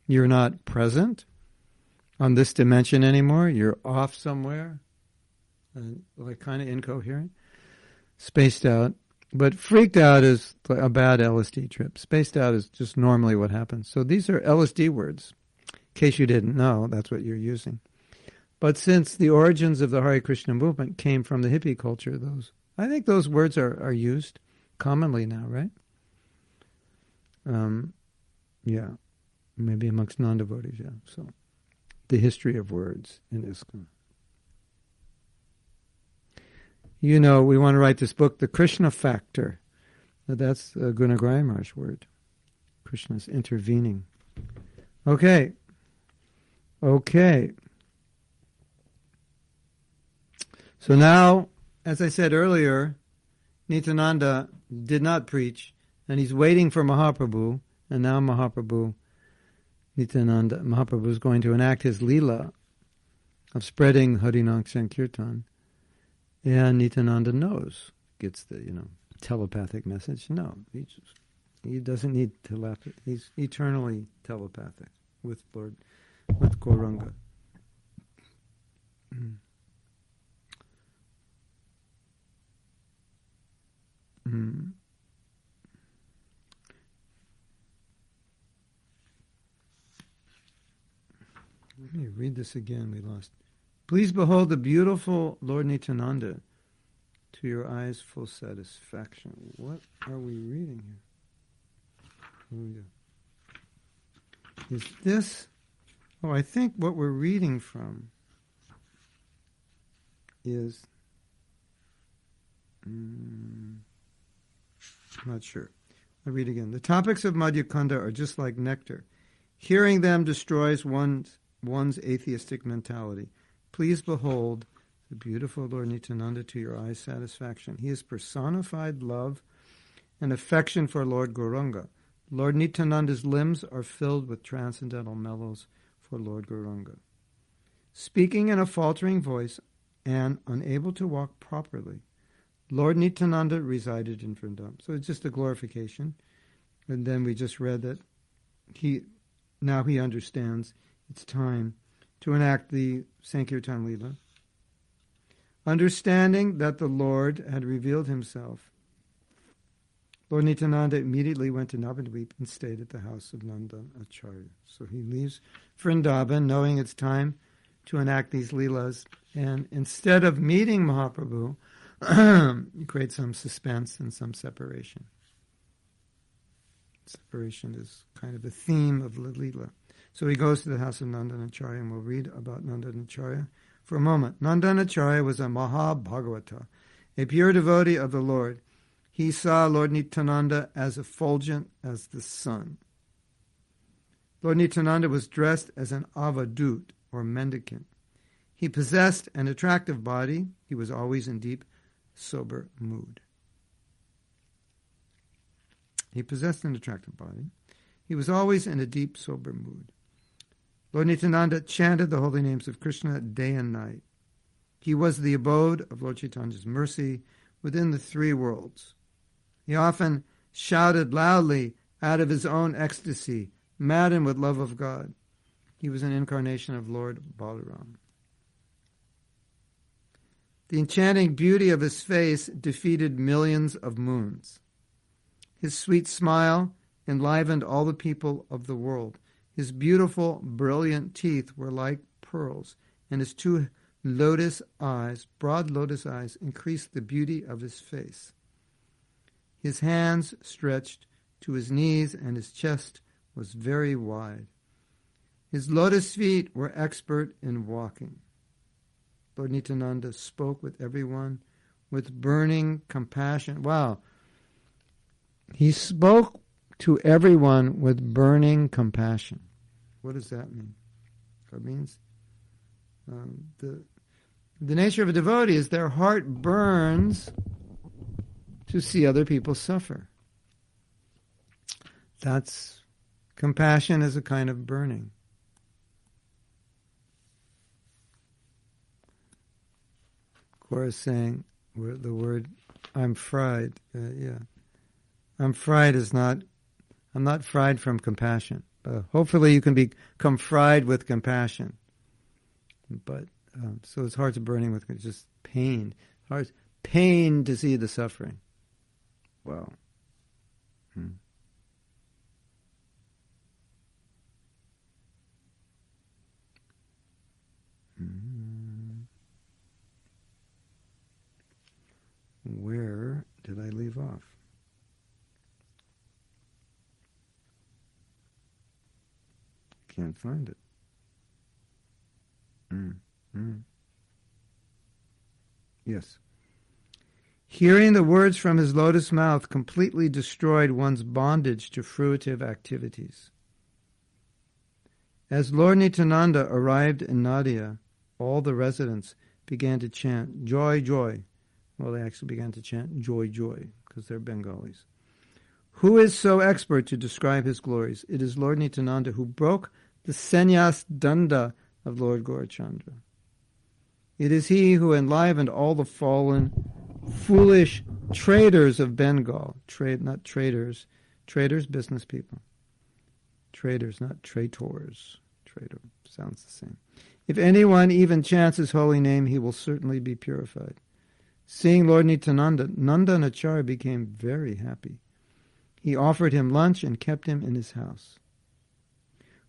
you're not present on this dimension anymore. You're off somewhere, and like kind of incoherent. Spaced out. But freaked out is like a bad L S D trip. Spaced out is just normally what happens. So these are L S D words. In case you didn't know, that's what you're using. But since the origins of the Hare Krishna movement came from the hippie culture, those I think those words are, are used commonly now, right? Um, yeah, maybe amongst non-devotees, yeah. So, the history of words in ISKCON. You know, we want to write this book, The Krishna Factor. That's a Gunagrai Maharaj word. Krishna's intervening. Okay. Okay. So now, as I said earlier, Nityananda did not preach, and he's waiting for Mahaprabhu, and now Mahaprabhu, Nityananda, Mahaprabhu is going to enact his leela of spreading Harinam Sankirtan, and Nityananda knows, gets the, you know, telepathic message. No, he, just, he doesn't need telepathy. He's eternally telepathic with Lord, with Gauranga. Mm. Mm. Let me read this again. We lost. Please behold the beautiful Lord Nityananda to your eyes full satisfaction. What are we reading here? Is this... Oh, I think what we're reading from is... Um, I'm not sure. I'll read again. The topics of Madhyakanda are just like nectar. Hearing them destroys one's, one's atheistic mentality. Please behold the beautiful Lord Nityananda to your eyes' satisfaction. He is personified love and affection for Lord Gauranga. Lord Nityananda's limbs are filled with transcendental mellows for Lord Gauranga. Speaking in a faltering voice and unable to walk properly, Lord Nityananda resided in Vrindavan. So it's just a glorification. And then we just read that he now he understands it's time to enact the Sankirtan Leela. Understanding that the Lord had revealed himself, Lord Nityananda immediately went to Navadvip and stayed at the house of Nandan Acharya. So he leaves Vrindavan knowing it's time to enact these Leelas. And instead of meeting Mahaprabhu, create some suspense and some separation. Separation is kind of a theme of La Leela. So he goes to the house of Nandan Acharya, and we'll read about Nandan Acharya for a moment. Nandan Acharya was a Mahabhagavata, a pure devotee of the Lord. He saw Lord Nityananda as effulgent as the sun. Lord Nityananda was dressed as an avadut, or mendicant. He possessed an attractive body. He was always in deep, sober mood. He possessed an attractive body. He was always in a deep, sober mood. Lord Nityananda chanted the holy names of Krishna day and night. He was the abode of Lord Chaitanya's mercy within the three worlds. He often shouted loudly out of his own ecstasy, maddened with love of God. He was an incarnation of Lord Balaram. The enchanting beauty of his face defeated millions of moons. His sweet smile enlivened all the people of the world. His beautiful, brilliant teeth were like pearls, and his two lotus eyes, broad lotus eyes, increased the beauty of his face. His hands stretched to his knees, and his chest was very wide. His lotus feet were expert in walking. Lord Nityananda spoke with everyone with burning compassion. Wow. He spoke to everyone with burning compassion. What does that mean? That means um, the the nature of a devotee is their heart burns to see other people suffer. That's compassion is a kind of burning. Cora is saying the word "I'm fried." Uh, yeah, I'm fried is not. I'm not fried from compassion. Uh, hopefully you can become fried with compassion. But, um, so his heart's burning with just pain. Heart's pain to see the suffering. Wow. Hmm. Hmm. Where did I leave off? Can't find it. Mm, mm. Yes. Hearing the words from his lotus mouth completely destroyed one's bondage to fruitive activities. As Lord Nityananda arrived in Nadia, all the residents began to chant, joy, joy. Well, they actually began to chant, joy, joy, because they're Bengalis. Who is so expert to describe his glories? It is Lord Nityananda who broke the sannyas danda of Lord Gaurachandra. It is he who enlivened all the fallen, foolish traders of Bengal. Trade, not traders. Traders, business people. Traders, not traitors. Trader sounds the same. If anyone even chants his holy name, he will certainly be purified. Seeing Lord Nityananda, Nandanacharya became very happy. He offered him lunch and kept him in his house.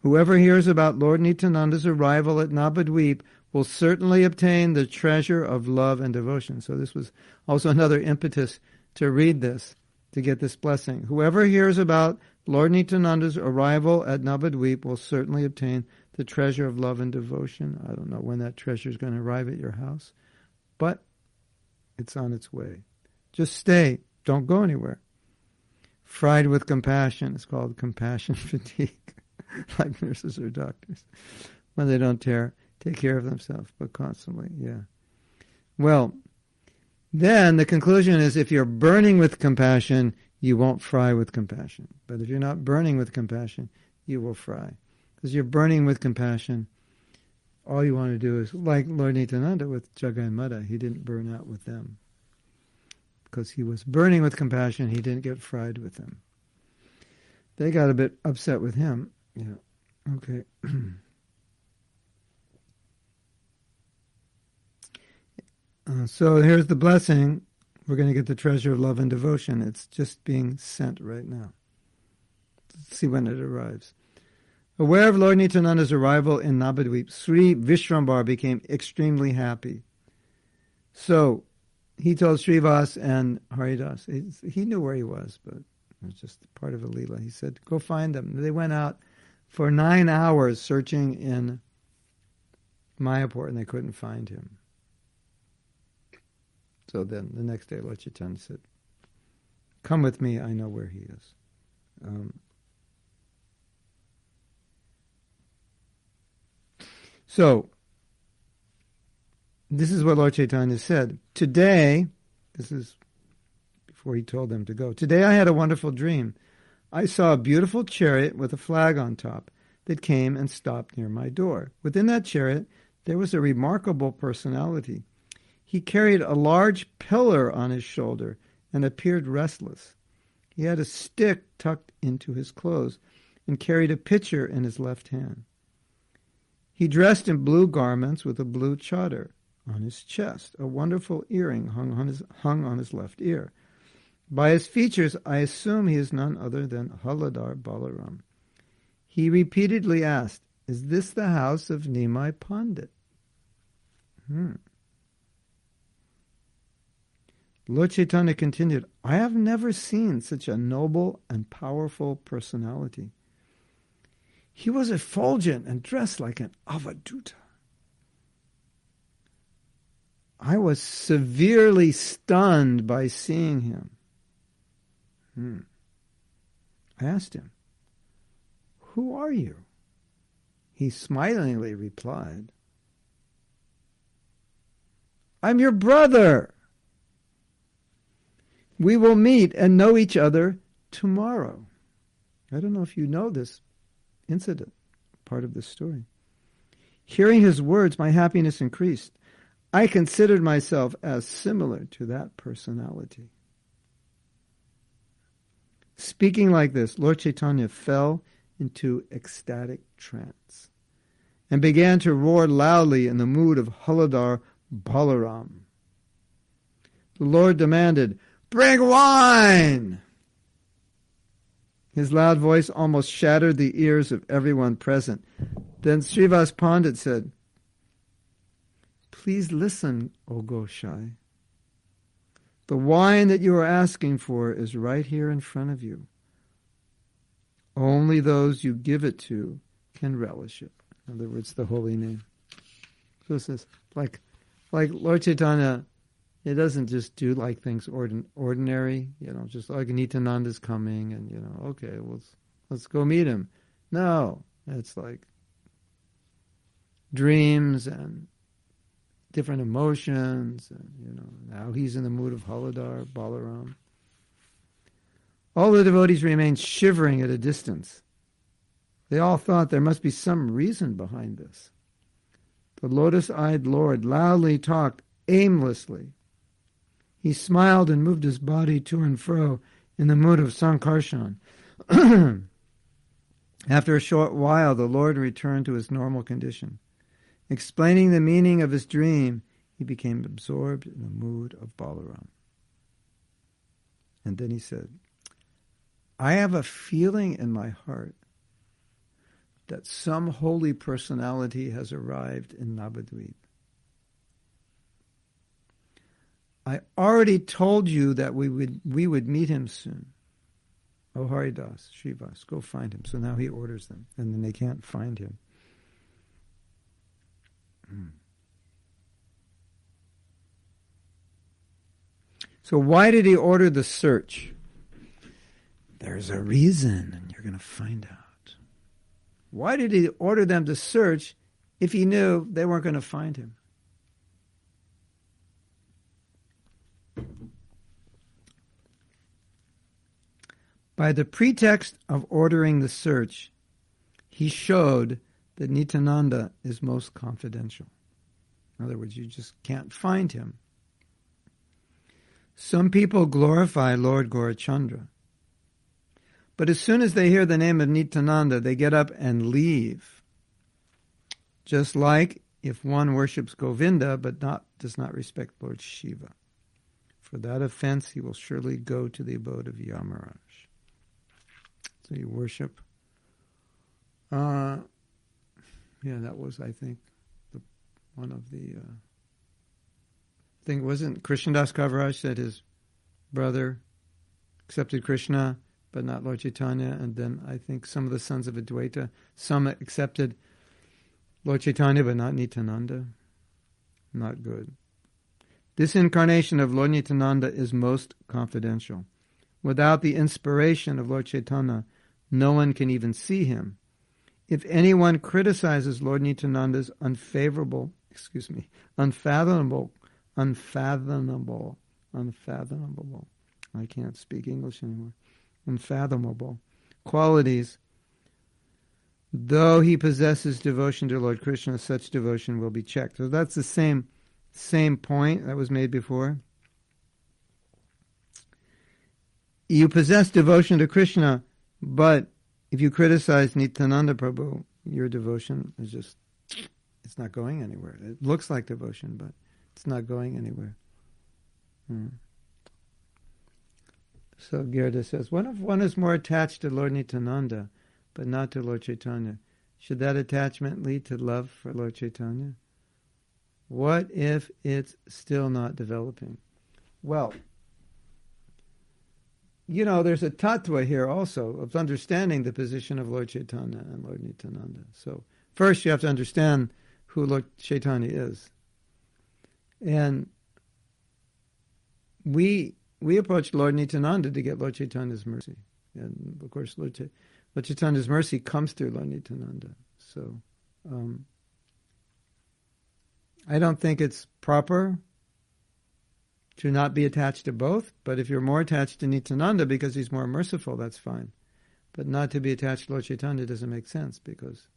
Whoever hears about Lord Nityananda's arrival at Navadvip will certainly obtain the treasure of love and devotion. So this was also another impetus to read this, to get this blessing. Whoever hears about Lord Nityananda's arrival at Navadvip will certainly obtain the treasure of love and devotion. I don't know when that treasure is going to arrive at your house, but it's on its way. Just stay. Don't go anywhere. Fried with compassion. It's called compassion fatigue, like nurses or doctors, when they don't tear, take care of themselves, but constantly, yeah. Well, then the conclusion is if you're burning with compassion, you won't fry with compassion. But if you're not burning with compassion, you will fry. Because you're burning with compassion, all you want to do is, like Lord Nityananda with Jagannatha, he didn't burn out with them. Because he was burning with compassion, he didn't get fried with them. They got a bit upset with him. Yeah, okay. uh, so here's the blessing. We're going to get the treasure of love and devotion. It's just being sent right now. Let's see when it arrives. Aware of Lord Nityananda's arrival in Navadvip, Sri Vishrambara became extremely happy. So he told Srivas and Haridas, he knew where he was, but it was just part of a Leela. He said, go find them. They went out for nine hours searching in Mayapur, and they couldn't find him. So then the next day, Lord Chaitanya said, come with me, I know where he is. Um, so, this is what Lord Chaitanya said. Today, this is before he told them to go, today I had a wonderful dream. I saw a beautiful chariot with a flag on top that came and stopped near my door. Within that chariot, there was a remarkable personality. He carried a large pillar on his shoulder and appeared restless. He had a stick tucked into his clothes and carried a pitcher in his left hand. He dressed in blue garments with a blue chadar on his chest. A wonderful earring hung on his, hung on his left ear. By his features, I assume he is none other than Haladhar Balaram. He repeatedly asked, is this the house of Nimai Pandit? Hmm. Lord Chaitanya continued, I have never seen such a noble and powerful personality. He was effulgent and dressed like an avaduta. I was severely stunned by seeing him. Hmm. I asked him, who are you? He smilingly replied, I'm your brother. We will meet and know each other tomorrow. I don't know if you know this incident, part of this story. Hearing his words, my happiness increased. I considered myself as similar to that personality. Speaking like this, Lord Chaitanya fell into ecstatic trance and began to roar loudly in the mood of Haladhar Balaram. The Lord demanded, bring wine! His loud voice almost shattered the ears of everyone present. Then Srivas Pandit said, please listen, O Goshai. The wine that you are asking for is right here in front of you. Only those you give it to can relish it. In other words, the holy name. So this is like, like Lord Chaitanya. It doesn't just do like things ordin- ordinary, you know, just like Nityananda's coming and, you know, okay, well, let's, let's go meet him. No, it's like dreams and different emotions, and, you know, now he's in the mood of Haladhar, Balaram. All the devotees remained shivering at a distance. They all thought there must be some reason behind this. The lotus-eyed Lord loudly talked aimlessly. He smiled and moved his body to and fro in the mood of Sankarshan. After a short while, the Lord returned to his normal condition. Explaining the meaning of his dream, he became absorbed in the mood of Balaram. And then he said, I have a feeling in my heart that some holy personality has arrived in Navadvip. I already told you that we would we would meet him soon. Oh, Haridas, Shrivas, go find him. So now he orders them, and then they can't find him. So why did he order the search? There's a reason, and you're going to find out. Why did he order them to search if he knew they weren't going to find him? By the pretext of ordering the search, he showed that Nityananda is most confidential. In other words, you just can't find him. Some people glorify Lord Gaurachandra, but as soon as they hear the name of Nityananda, they get up and leave. Just like if one worships Govinda but not, does not respect Lord Shiva. For that offense, he will surely go to the abode of Yamaraj. So you worship. Uh, yeah, that was, I think, the, one of the... Uh, I think, wasn't Krishnadas Kaviraj said his brother accepted Krishna, but not Lord Chaitanya, and then I think some of the sons of Advaita, some accepted Lord Chaitanya, but not Nityananda. Not good. This incarnation of Lord Nityananda is most confidential. Without the inspiration of Lord Chaitanya, no one can even see him. If anyone criticizes Lord Nityananda's unfavorable, excuse me, unfathomable, unfathomable, unfathomable, I can't speak English anymore, unfathomable qualities. Though he possesses devotion to Lord Krishna, such devotion will be checked. So that's the same same point that was made before. You possess devotion to Krishna, but if you criticize Nityananda Prabhu, your devotion is just, it's not going anywhere. It looks like devotion, but it's not going anywhere. Hmm. So Girda says, what if one is more attached to Lord Nityananda, but not to Lord Chaitanya? Should that attachment lead to love for Lord Chaitanya? What if it's still not developing? Well, you know, there's a tattva here also of understanding the position of Lord Chaitanya and Lord Nityananda. So first you have to understand who Lord Chaitanya is. And we... We approached Lord Nityananda to get Lord Chaitanya's mercy. And, of course, Lord, Ch- Lord Chaitanya's mercy comes through Lord Nityananda. So, um, I don't think it's proper to not be attached to both, but if you're more attached to Nityananda because he's more merciful, that's fine. But not to be attached to Lord Chaitanya doesn't make sense, because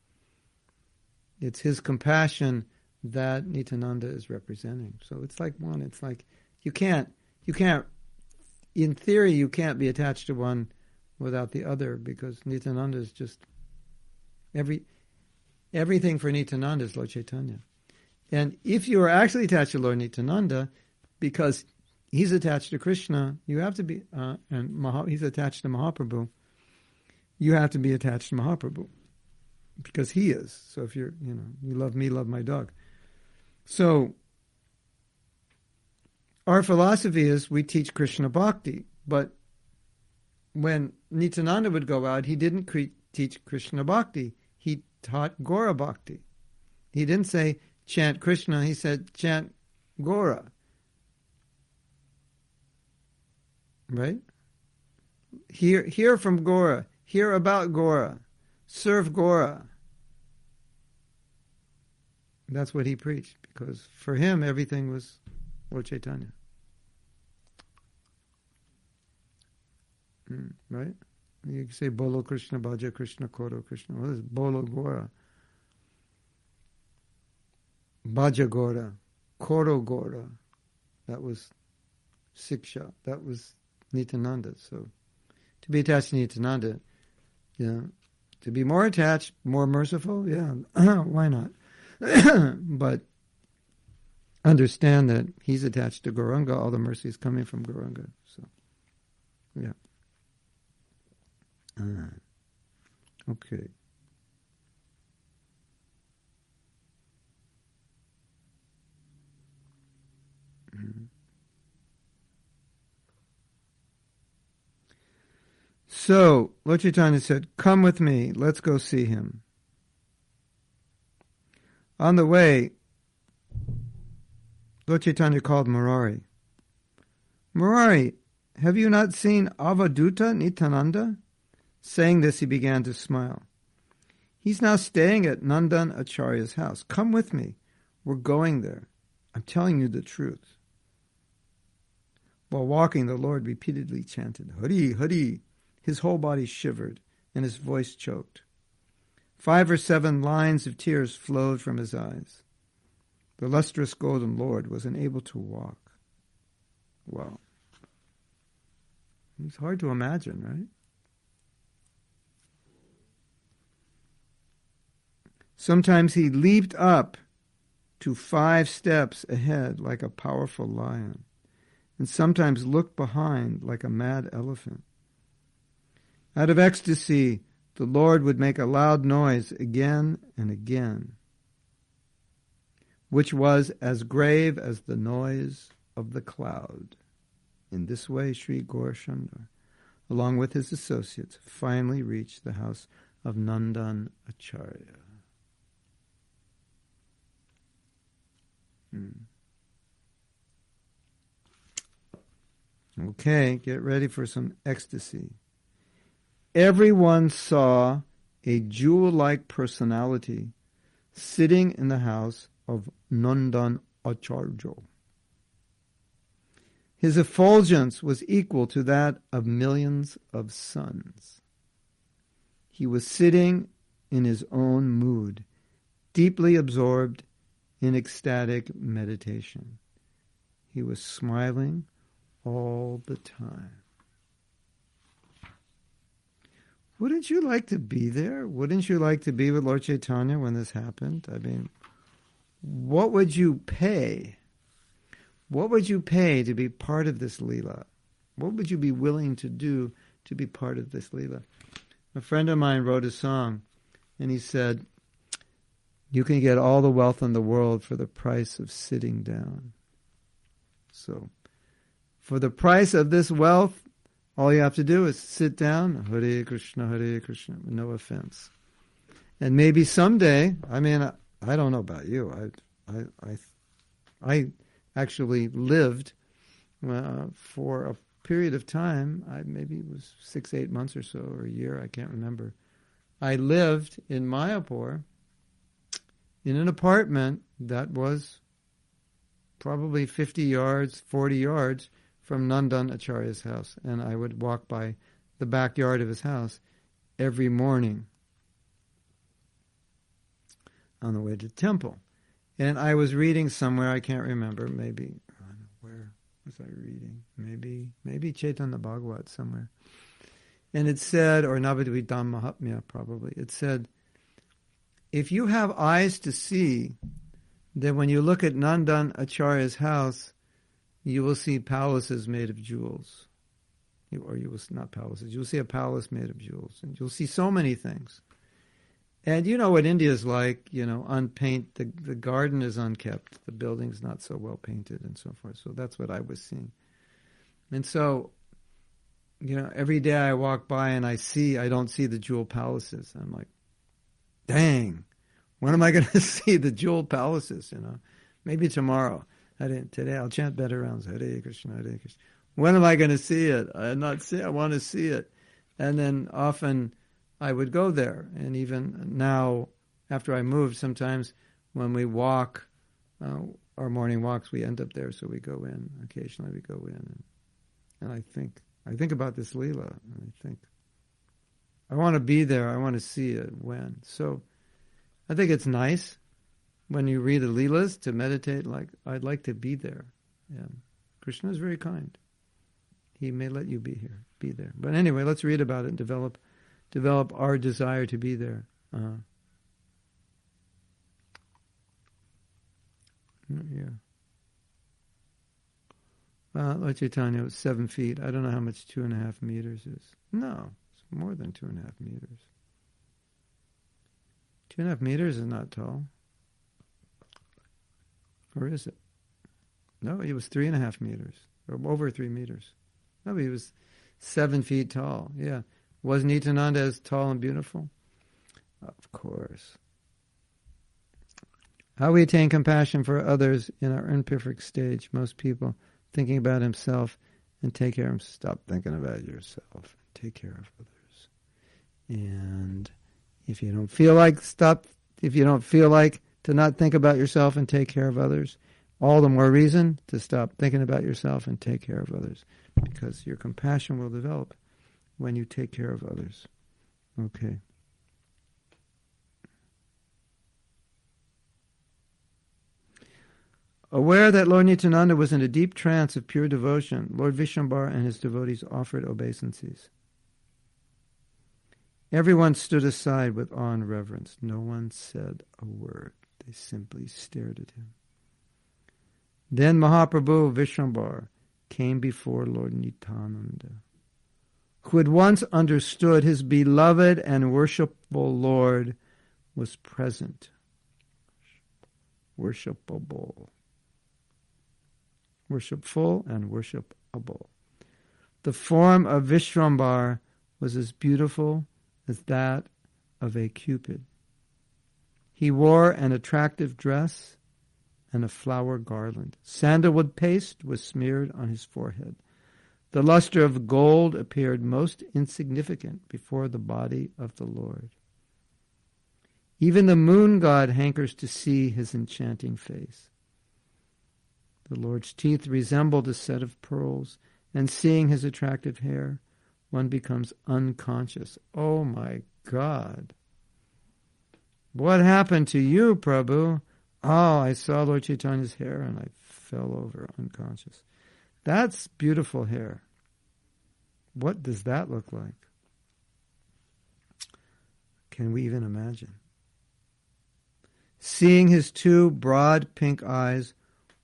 it's his compassion that Nityananda is representing. So it's like one, it's like, you can't, you can't, in theory, you can't be attached to one without the other, because Nityananda is just every everything for Nityananda is Lord Chaitanya. And if you are actually attached to Lord Nityananda, because he's attached to Krishna, you have to be, uh, and Maha, he's attached to Mahaprabhu, you have to be attached to Mahaprabhu, because he is. So if you're, you know, you love me, love my dog. So our philosophy is we teach Krishna Bhakti, but when Nityananda would go out, he didn't cre- teach Krishna Bhakti. He taught Gora Bhakti. He didn't say, chant Krishna, he said, chant Gora. Right? Hear, hear from Gora. Hear about Gora. Serve Gora. And that's what he preached, because for him everything was Lord Chaitanya. Mm, right? You can say Bolo Krishna, Bhaja Krishna, Koro Krishna. What is Bolo Gora? Bhaja Gora, Koro Gora. That was Siksha. That was Nityananda. So to be attached to Nityananda, yeah. To be more attached, more merciful, yeah. Why not? But understand that he's attached to Gauranga. All the mercy is coming from Gauranga. So, yeah. Ah. Okay. So, Lord Chaitanya said, come with me, let's go see him. On the way, Lord Chaitanya called Murari. Murari, have you not seen Avaduta Nityananda? Saying this, he began to smile. He's now staying at Nandan Acharya's house. Come with me. We're going there. I'm telling you the truth. While walking, the Lord repeatedly chanted, Hari, Hari. His whole body shivered, and his voice choked. Five or seven lines of tears flowed from his eyes. The lustrous golden Lord was unable to walk. Wow. It's hard to imagine, right? Sometimes he leaped up to five steps ahead like a powerful lion, and sometimes looked behind like a mad elephant. Out of ecstasy, the Lord would make a loud noise again and again, which was as grave as the noise of the cloud. In this way, Sri Gaurachandra, along with his associates, finally reached the house of Nandan Acharya. Hmm. Okay, get ready for some ecstasy. Everyone saw a jewel-like personality sitting in the house of Nandan Acharya. His effulgence was equal to that of millions of suns. He was sitting in his own mood, deeply absorbed in ecstatic meditation. He was smiling all the time. Wouldn't you like to be there? Wouldn't you like to be with Lord Chaitanya when this happened? I mean, what would you pay? What would you pay to be part of this Leela? What would you be willing to do to be part of this Leela? A friend of mine wrote a song, and he said, you can get all the wealth in the world for the price of sitting down. So, for the price of this wealth, all you have to do is sit down, Hare Krishna, Hare Krishna, no offense. And maybe someday, I mean, I, I don't know about you. I, I, I, I actually lived uh, for a period of time. I maybe it was six, eight months or so, or a year. I can't remember. I lived in Mayapur in an apartment that was probably fifty yards, forty yards from Nandan Acharya's house, and I would walk by the backyard of his house every morning on the way to the temple. And I was reading somewhere, I can't remember, maybe, I don't know, where was I reading? Maybe maybe Chaitanya Bhagavat somewhere. And it said, or Navadvitam Mahatmya probably, it said, if you have eyes to see, then when you look at Nandan Acharya's house, you will see palaces made of jewels. You, or you will not palaces. You'll see a palace made of jewels. And you'll see so many things. And you know what India's like, you know, unpaint, the, the garden is unkept. The building's not so well painted and so forth. So that's what I was seeing. And so, you know, every day I walk by and I see, I don't see the jewel palaces. I'm like, dang, when am I going to see the jewel palaces, you know? Maybe tomorrow. I didn't today. I'll chant better rounds. Hare Krishna, Hare Krishna. When am I going to see it? I'm not see. I want to see it. And then often I would go there. And even now, after I moved, sometimes when we walk, uh, our morning walks, we end up there, so we go in. Occasionally we go in. And, and I think I think about this Leela. And I think, I want to be there. I want to see it when. So I think it's nice when you read the Leelas to meditate like, I'd like to be there. Yeah. Krishna is very kind. He may let you be here, be there. But anyway, let's read about it and develop develop our desire to be there. Uh-huh. Yeah. Uh, Lord Chaitanya was seven feet. I don't know how much two and a half meters is. No, it's more than two and a half meters. Two and a half meters is not tall. Or is it? No, he was three and a half meters, or over three meters. No, he was seven feet tall. Yeah. Was Nityananda as tall and beautiful? Of course. How we attain compassion for others in our imperfect stage. Most people thinking about himself and take care of him. Stop thinking about yourself. Take care of others. And if you don't feel like stop, if you don't feel like to not think about yourself and take care of others, all the more reason to stop thinking about yourself and take care of others, because your compassion will develop when you take care of others. Okay. Aware that Lord Nityananda was in a deep trance of pure devotion, Lord Vishnubar and his devotees offered obeisances. Everyone stood aside with awe and reverence. No one said a word. They simply stared at him. Then Mahaprabhu Vishnubar came before Lord Nityananda, who had once understood his beloved and worshipful Lord was present. Worshipable. Worshipful and worshipable. The form of Vishnubar was as beautiful as that of a Cupid. He wore an attractive dress and a flower garland. Sandalwood paste was smeared on his forehead. The luster of gold appeared most insignificant before the body of the Lord. Even the moon god hankers to see his enchanting face. The Lord's teeth resembled a set of pearls, and seeing his attractive hair, one becomes unconscious. Oh my God! What happened to you, Prabhu? Oh, I saw Lord Chaitanya's hair and I fell over unconscious. That's beautiful hair. What does that look like? Can we even imagine? Seeing his two broad pink eyes,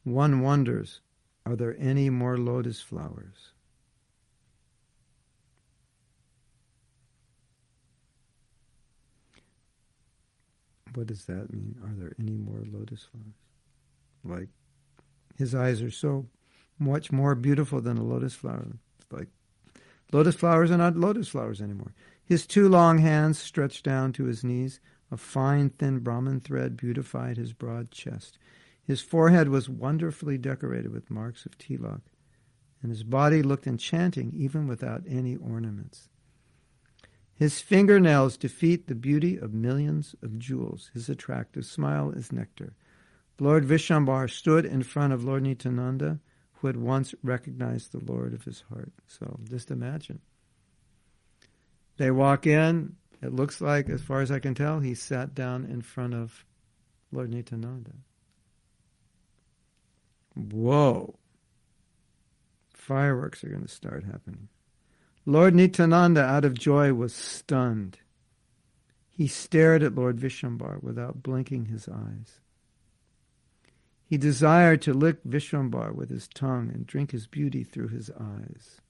one wonders, are there any more lotus flowers? What does that mean? Are there any more lotus flowers? Like, his eyes are so much more beautiful than a lotus flower. It's like, lotus flowers are not lotus flowers anymore. His two long hands stretched down to his knees. A fine, thin Brahman thread beautified his broad chest. His forehead was wonderfully decorated with marks of tilak, and his body looked enchanting even without any ornaments. His fingernails defeat the beauty of millions of jewels. His attractive smile is nectar. Lord Vishnubar stood in front of Lord Nityananda, who had once recognized the Lord of his heart. So just imagine. They walk in. It looks like, as far as I can tell, he sat down in front of Lord Nityananda. Whoa! Fireworks are going to start happening. Lord Nityananda, out of joy, was stunned. He stared at Lord Vishnubar without blinking his eyes. He desired to lick Vishnubar with his tongue and drink his beauty through his eyes.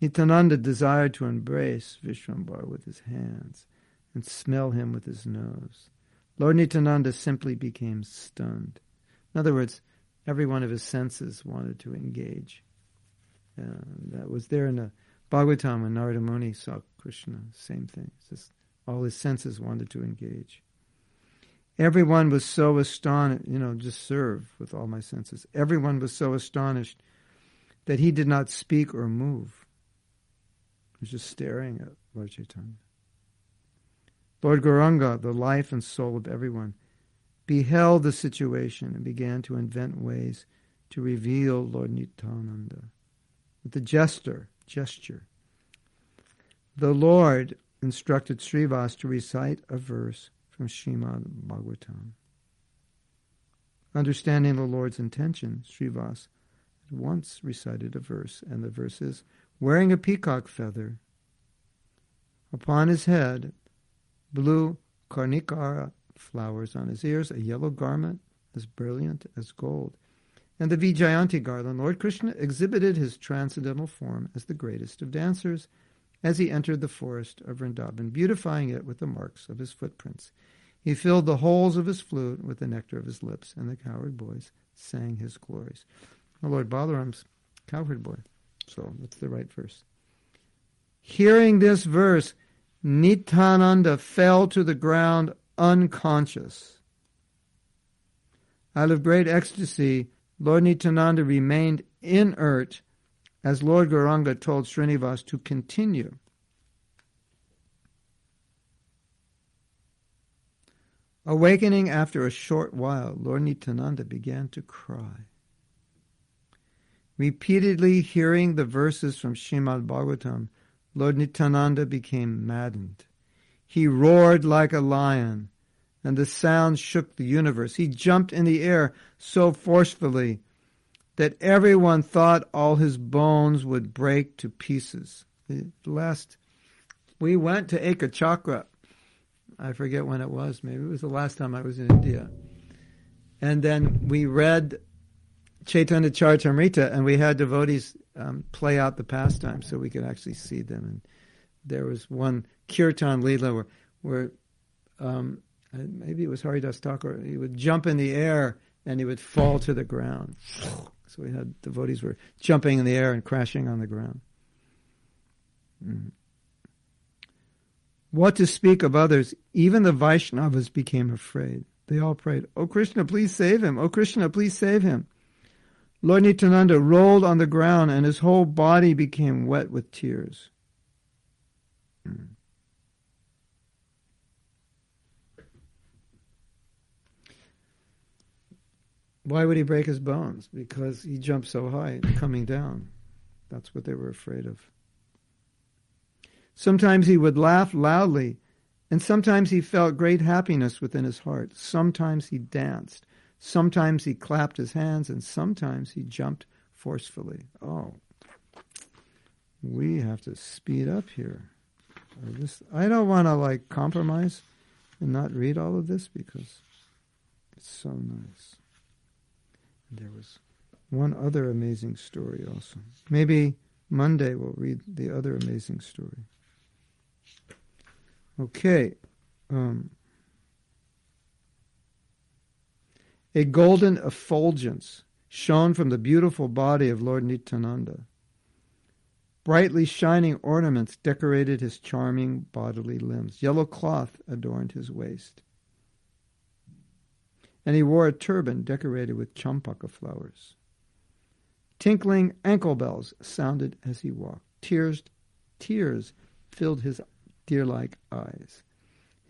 Nityananda desired to embrace Vishnubar with his hands and smell him with his nose. Lord Nityananda simply became stunned. In other words, every one of his senses wanted to engage. Uh, that was there in the Bhagavatam when Narada Muni saw Krishna, same thing. Just all his senses wanted to engage. Everyone was so astonished, you know, just serve with all my senses. Everyone was so astonished that he did not speak or move. He was just staring at Lord Chaitanya. Lord Gauranga, the life and soul of everyone, beheld the situation and began to invent ways to reveal Lord Nityananda with a gesture. gesture. The Lord instructed Srivas to recite a verse from Srimad Bhagavatam. Understanding the Lord's intention, Srivas at once recited a verse, and the verse is, wearing a peacock feather, upon his head, blue karnikara flowers on his ears, a yellow garment as brilliant as gold, and the Vijayanti garland, Lord Krishna exhibited his transcendental form as the greatest of dancers as he entered the forest of Vrindavan, beautifying it with the marks of his footprints. He filled the holes of his flute with the nectar of his lips, and the cowherd boys sang his glories. Now, Lord Balaram's cowherd boy. So that's the right verse. Hearing this verse, Nityananda fell to the ground unconscious. Out of great ecstasy, Lord Nityananda remained inert as Lord Gauranga told Srinivas to continue. Awakening after a short while, Lord Nityananda began to cry. Repeatedly hearing the verses from Srimad Bhagavatam, Lord Nityananda became maddened. He roared like a lion, and the sound shook the universe. He jumped in the air so forcefully that everyone thought all his bones would break to pieces. The last, we went to Ekachakra. I forget when it was. Maybe it was the last time I was in India. And then we read Chaitanya Charitamrita, and we had devotees um, play out the pastime so we could actually see them. And there was one Kirtan Leela where, where um, maybe it was Haridas Thakur, he would jump in the air and he would fall to the ground. So we had devotees were jumping in the air and crashing on the ground. Mm. What to speak of others? Even the Vaishnavas became afraid. They all prayed, "Oh Krishna, please save him! Oh Krishna, please save him!" Lord Nityananda rolled on the ground and his whole body became wet with tears. Mm. Why would he break his bones? Because he jumped so high coming down. That's what they were afraid of. Sometimes he would laugh loudly, and sometimes he felt great happiness within his heart. Sometimes he danced. Sometimes he clapped his hands, and sometimes he jumped forcefully. Oh, we have to speed up here. I, just, I don't want to, like, compromise and not read all of this because it's so nice. There was one other amazing story also. Maybe Monday we'll read the other amazing story. Okay. Um, a golden effulgence shone from the beautiful body of Lord Nityananda. Brightly shining ornaments decorated his charming bodily limbs. Yellow cloth adorned his waist. And he wore a turban decorated with champaka flowers. Tinkling ankle bells sounded as he walked. Tears, tears filled his deer-like eyes.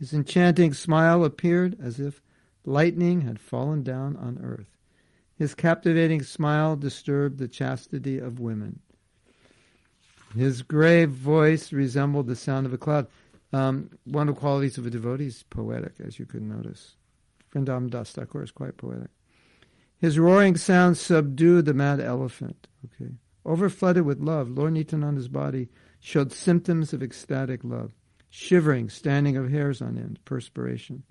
His enchanting smile appeared as if lightning had fallen down on earth. His captivating smile disturbed the chastity of women. His grave voice resembled the sound of a cloud. Um, one of the qualities of a devotee is poetic, as you can notice. Vrindavan Das Thakur is quite poetic. His roaring sound subdued the mad elephant. Okay. Overflooded with love, Lord Nityananda's body showed symptoms of ecstatic love, shivering, standing of hairs on end, perspiration.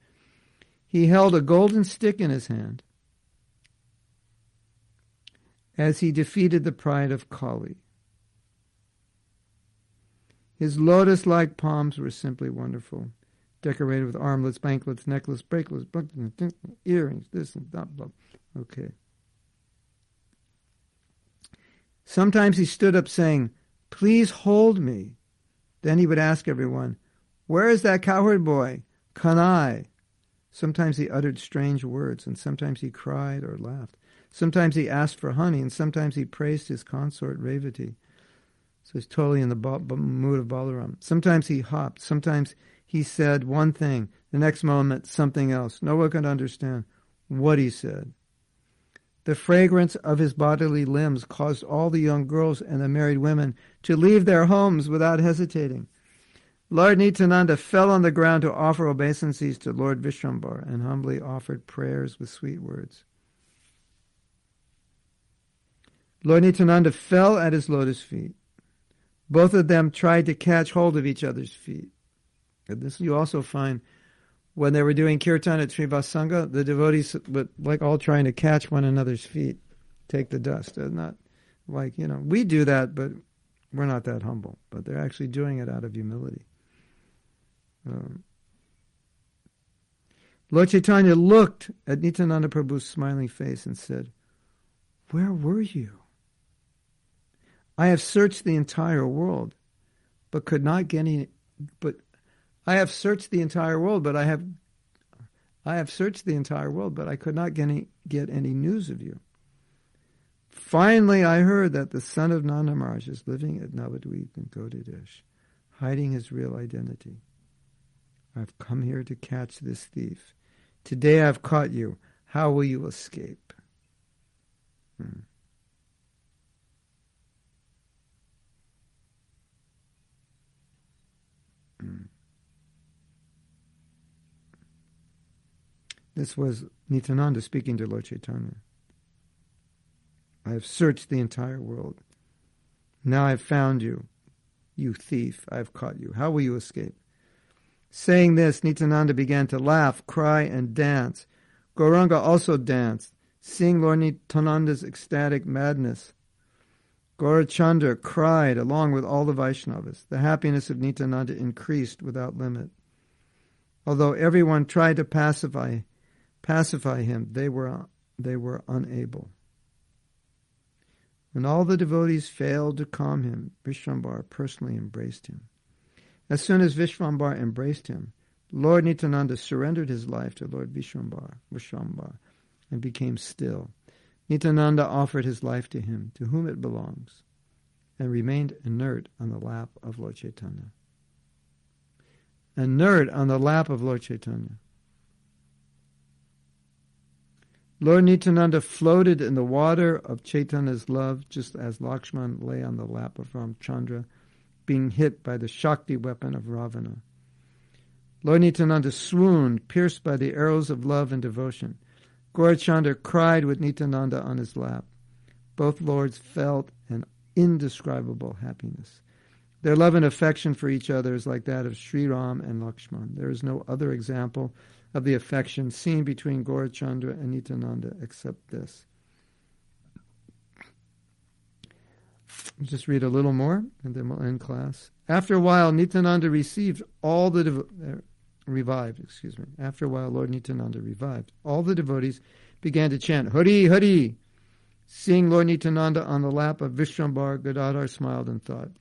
He held a golden stick in his hand as he defeated the pride of Kali. His lotus-like palms were simply wonderful, decorated with armlets, banklets, necklace, bracelets, earrings, this and that, blah, blah. Okay. Sometimes he stood up saying, "Please hold me." Then he would ask everyone, "Where is that cowherd boy? Kanhai?" Sometimes he uttered strange words, and sometimes he cried or laughed. Sometimes he asked for honey, and sometimes he praised his consort Revati. So he's totally in the mood of Balaram. Sometimes he hopped, sometimes He said one thing, the next moment something else. No one could understand what he said. The fragrance of his bodily limbs caused all the young girls and the married women to leave their homes without hesitating. Lord Nityananda fell on the ground to offer obeisances to Lord Vishrambar and humbly offered prayers with sweet words. Lord Nityananda fell at his lotus feet. Both of them tried to catch hold of each other's feet. And this you also find when they were doing kirtan at Srivasanga, the devotees were like all trying to catch one another's feet, take the dust. They're not like, you know, we do that, but we're not that humble. But they're actually doing it out of humility. Um, Lord Chaitanya looked at Nityananda Prabhu's smiling face and said, "Where were you? I have searched the entire world, but could not get any, but I have searched the entire world, but I have, I have searched the entire world, but I could not get any, get any news of you. Finally, I heard that the son of Nanda Maharaj is living at Navadvip in Gaudadesh, hiding his real identity. I've come here to catch this thief. Today I've caught you. How will you escape?" Hmm. Hmm. This was Nityananda speaking to Lord Chaitanya. "I have searched the entire world. Now I have found you. You thief, I have caught you. How will you escape?" Saying this, Nityananda began to laugh, cry, and dance. Gauranga also danced, seeing Lord Nityananda's ecstatic madness. Gaurachandra cried along with all the Vaishnavas. The happiness of Nityananda increased without limit. Although everyone tried to pacify pacify him, they were they were unable. When all the devotees failed to calm him, Vishrambar personally embraced him. As soon as Vishrambar embraced him, Lord Nityananda surrendered his life to Lord Vishrambar, Vishrambar and became still. Nityananda offered his life to him, to whom it belongs, and remained inert on the lap of Lord Chaitanya. Inert on the lap of Lord Chaitanya. Lord Nityananda floated in the water of Chaitanya's love, just as Lakshman lay on the lap of Ramchandra, being hit by the Shakti weapon of Ravana. Lord Nityananda swooned, pierced by the arrows of love and devotion. Gaurachandra cried with Nityananda on his lap. Both lords felt an indescribable happiness. Their love and affection for each other is like that of Sri Ram and Lakshman. There is no other example of the affection seen between Gaurachandra and Nityananda except this. Just read a little more and then we'll end class. After a while, Nityananda received all the dev- uh, revived, excuse me. After a while, Lord Nityananda revived. All the devotees began to chant, "Hari, Hari." Seeing Lord Nityananda on the lap of Vishrambar, Gadadhar smiled and thought,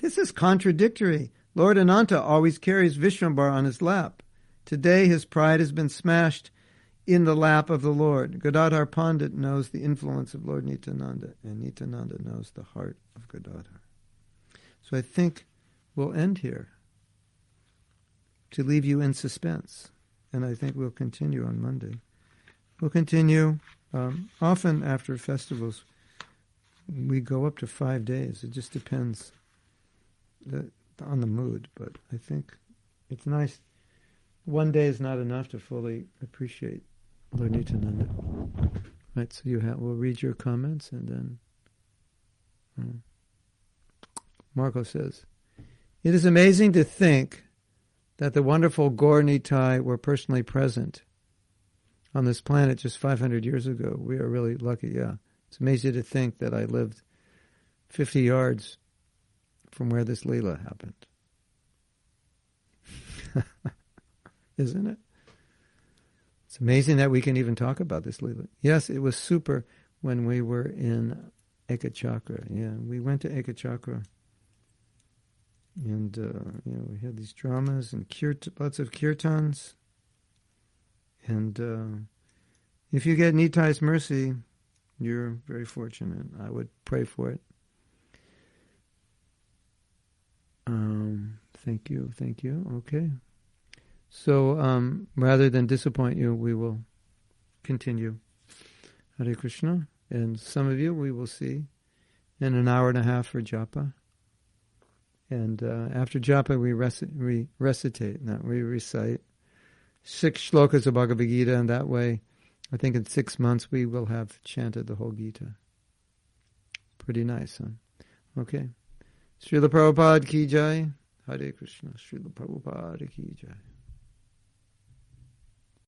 "This is contradictory. Lord Ananta always carries Vishrambar on his lap. Today his pride has been smashed in the lap of the Lord." Gadadhar Pandit knows the influence of Lord Nityananda, and Nityananda knows the heart of Gadadhar. So I think we'll end here to leave you in suspense. And I think we'll continue on Monday. We'll continue. Um, often after festivals, we go up to five days. It just depends The, on the mood, but I think it's nice. One day is not enough to fully appreciate Lord Nityananda. Right, so you have, we'll read your comments and then um, Marco says, "It is amazing to think that the wonderful Gaur Nitai were personally present on this planet just five hundred years ago. We are really lucky, yeah. It's amazing to think that I lived fifty yards from where this Leela happened." Isn't it? It's amazing that we can even talk about this Leela. Yes, it was super when we were in Ekachakra. Yeah, we went to Ekachakra. And, uh, you know, we had these dramas and kirt- lots of kirtans. And uh, if you get Nitai's mercy, you're very fortunate. I would pray for it. Um, Thank you, thank you. Okay. So um, rather than disappoint you, we will continue. Hare Krishna. And some of you we will see in an hour and a half for japa. And uh, after japa we, reci- we recitate, not we recite, six shlokas of Bhagavad Gita, and that way I think in six months we will have chanted the whole Gita. Pretty nice, huh? Okay. Srila Prabhupada ki jai. Hare Krishna. Srila Prabhupada ki jai.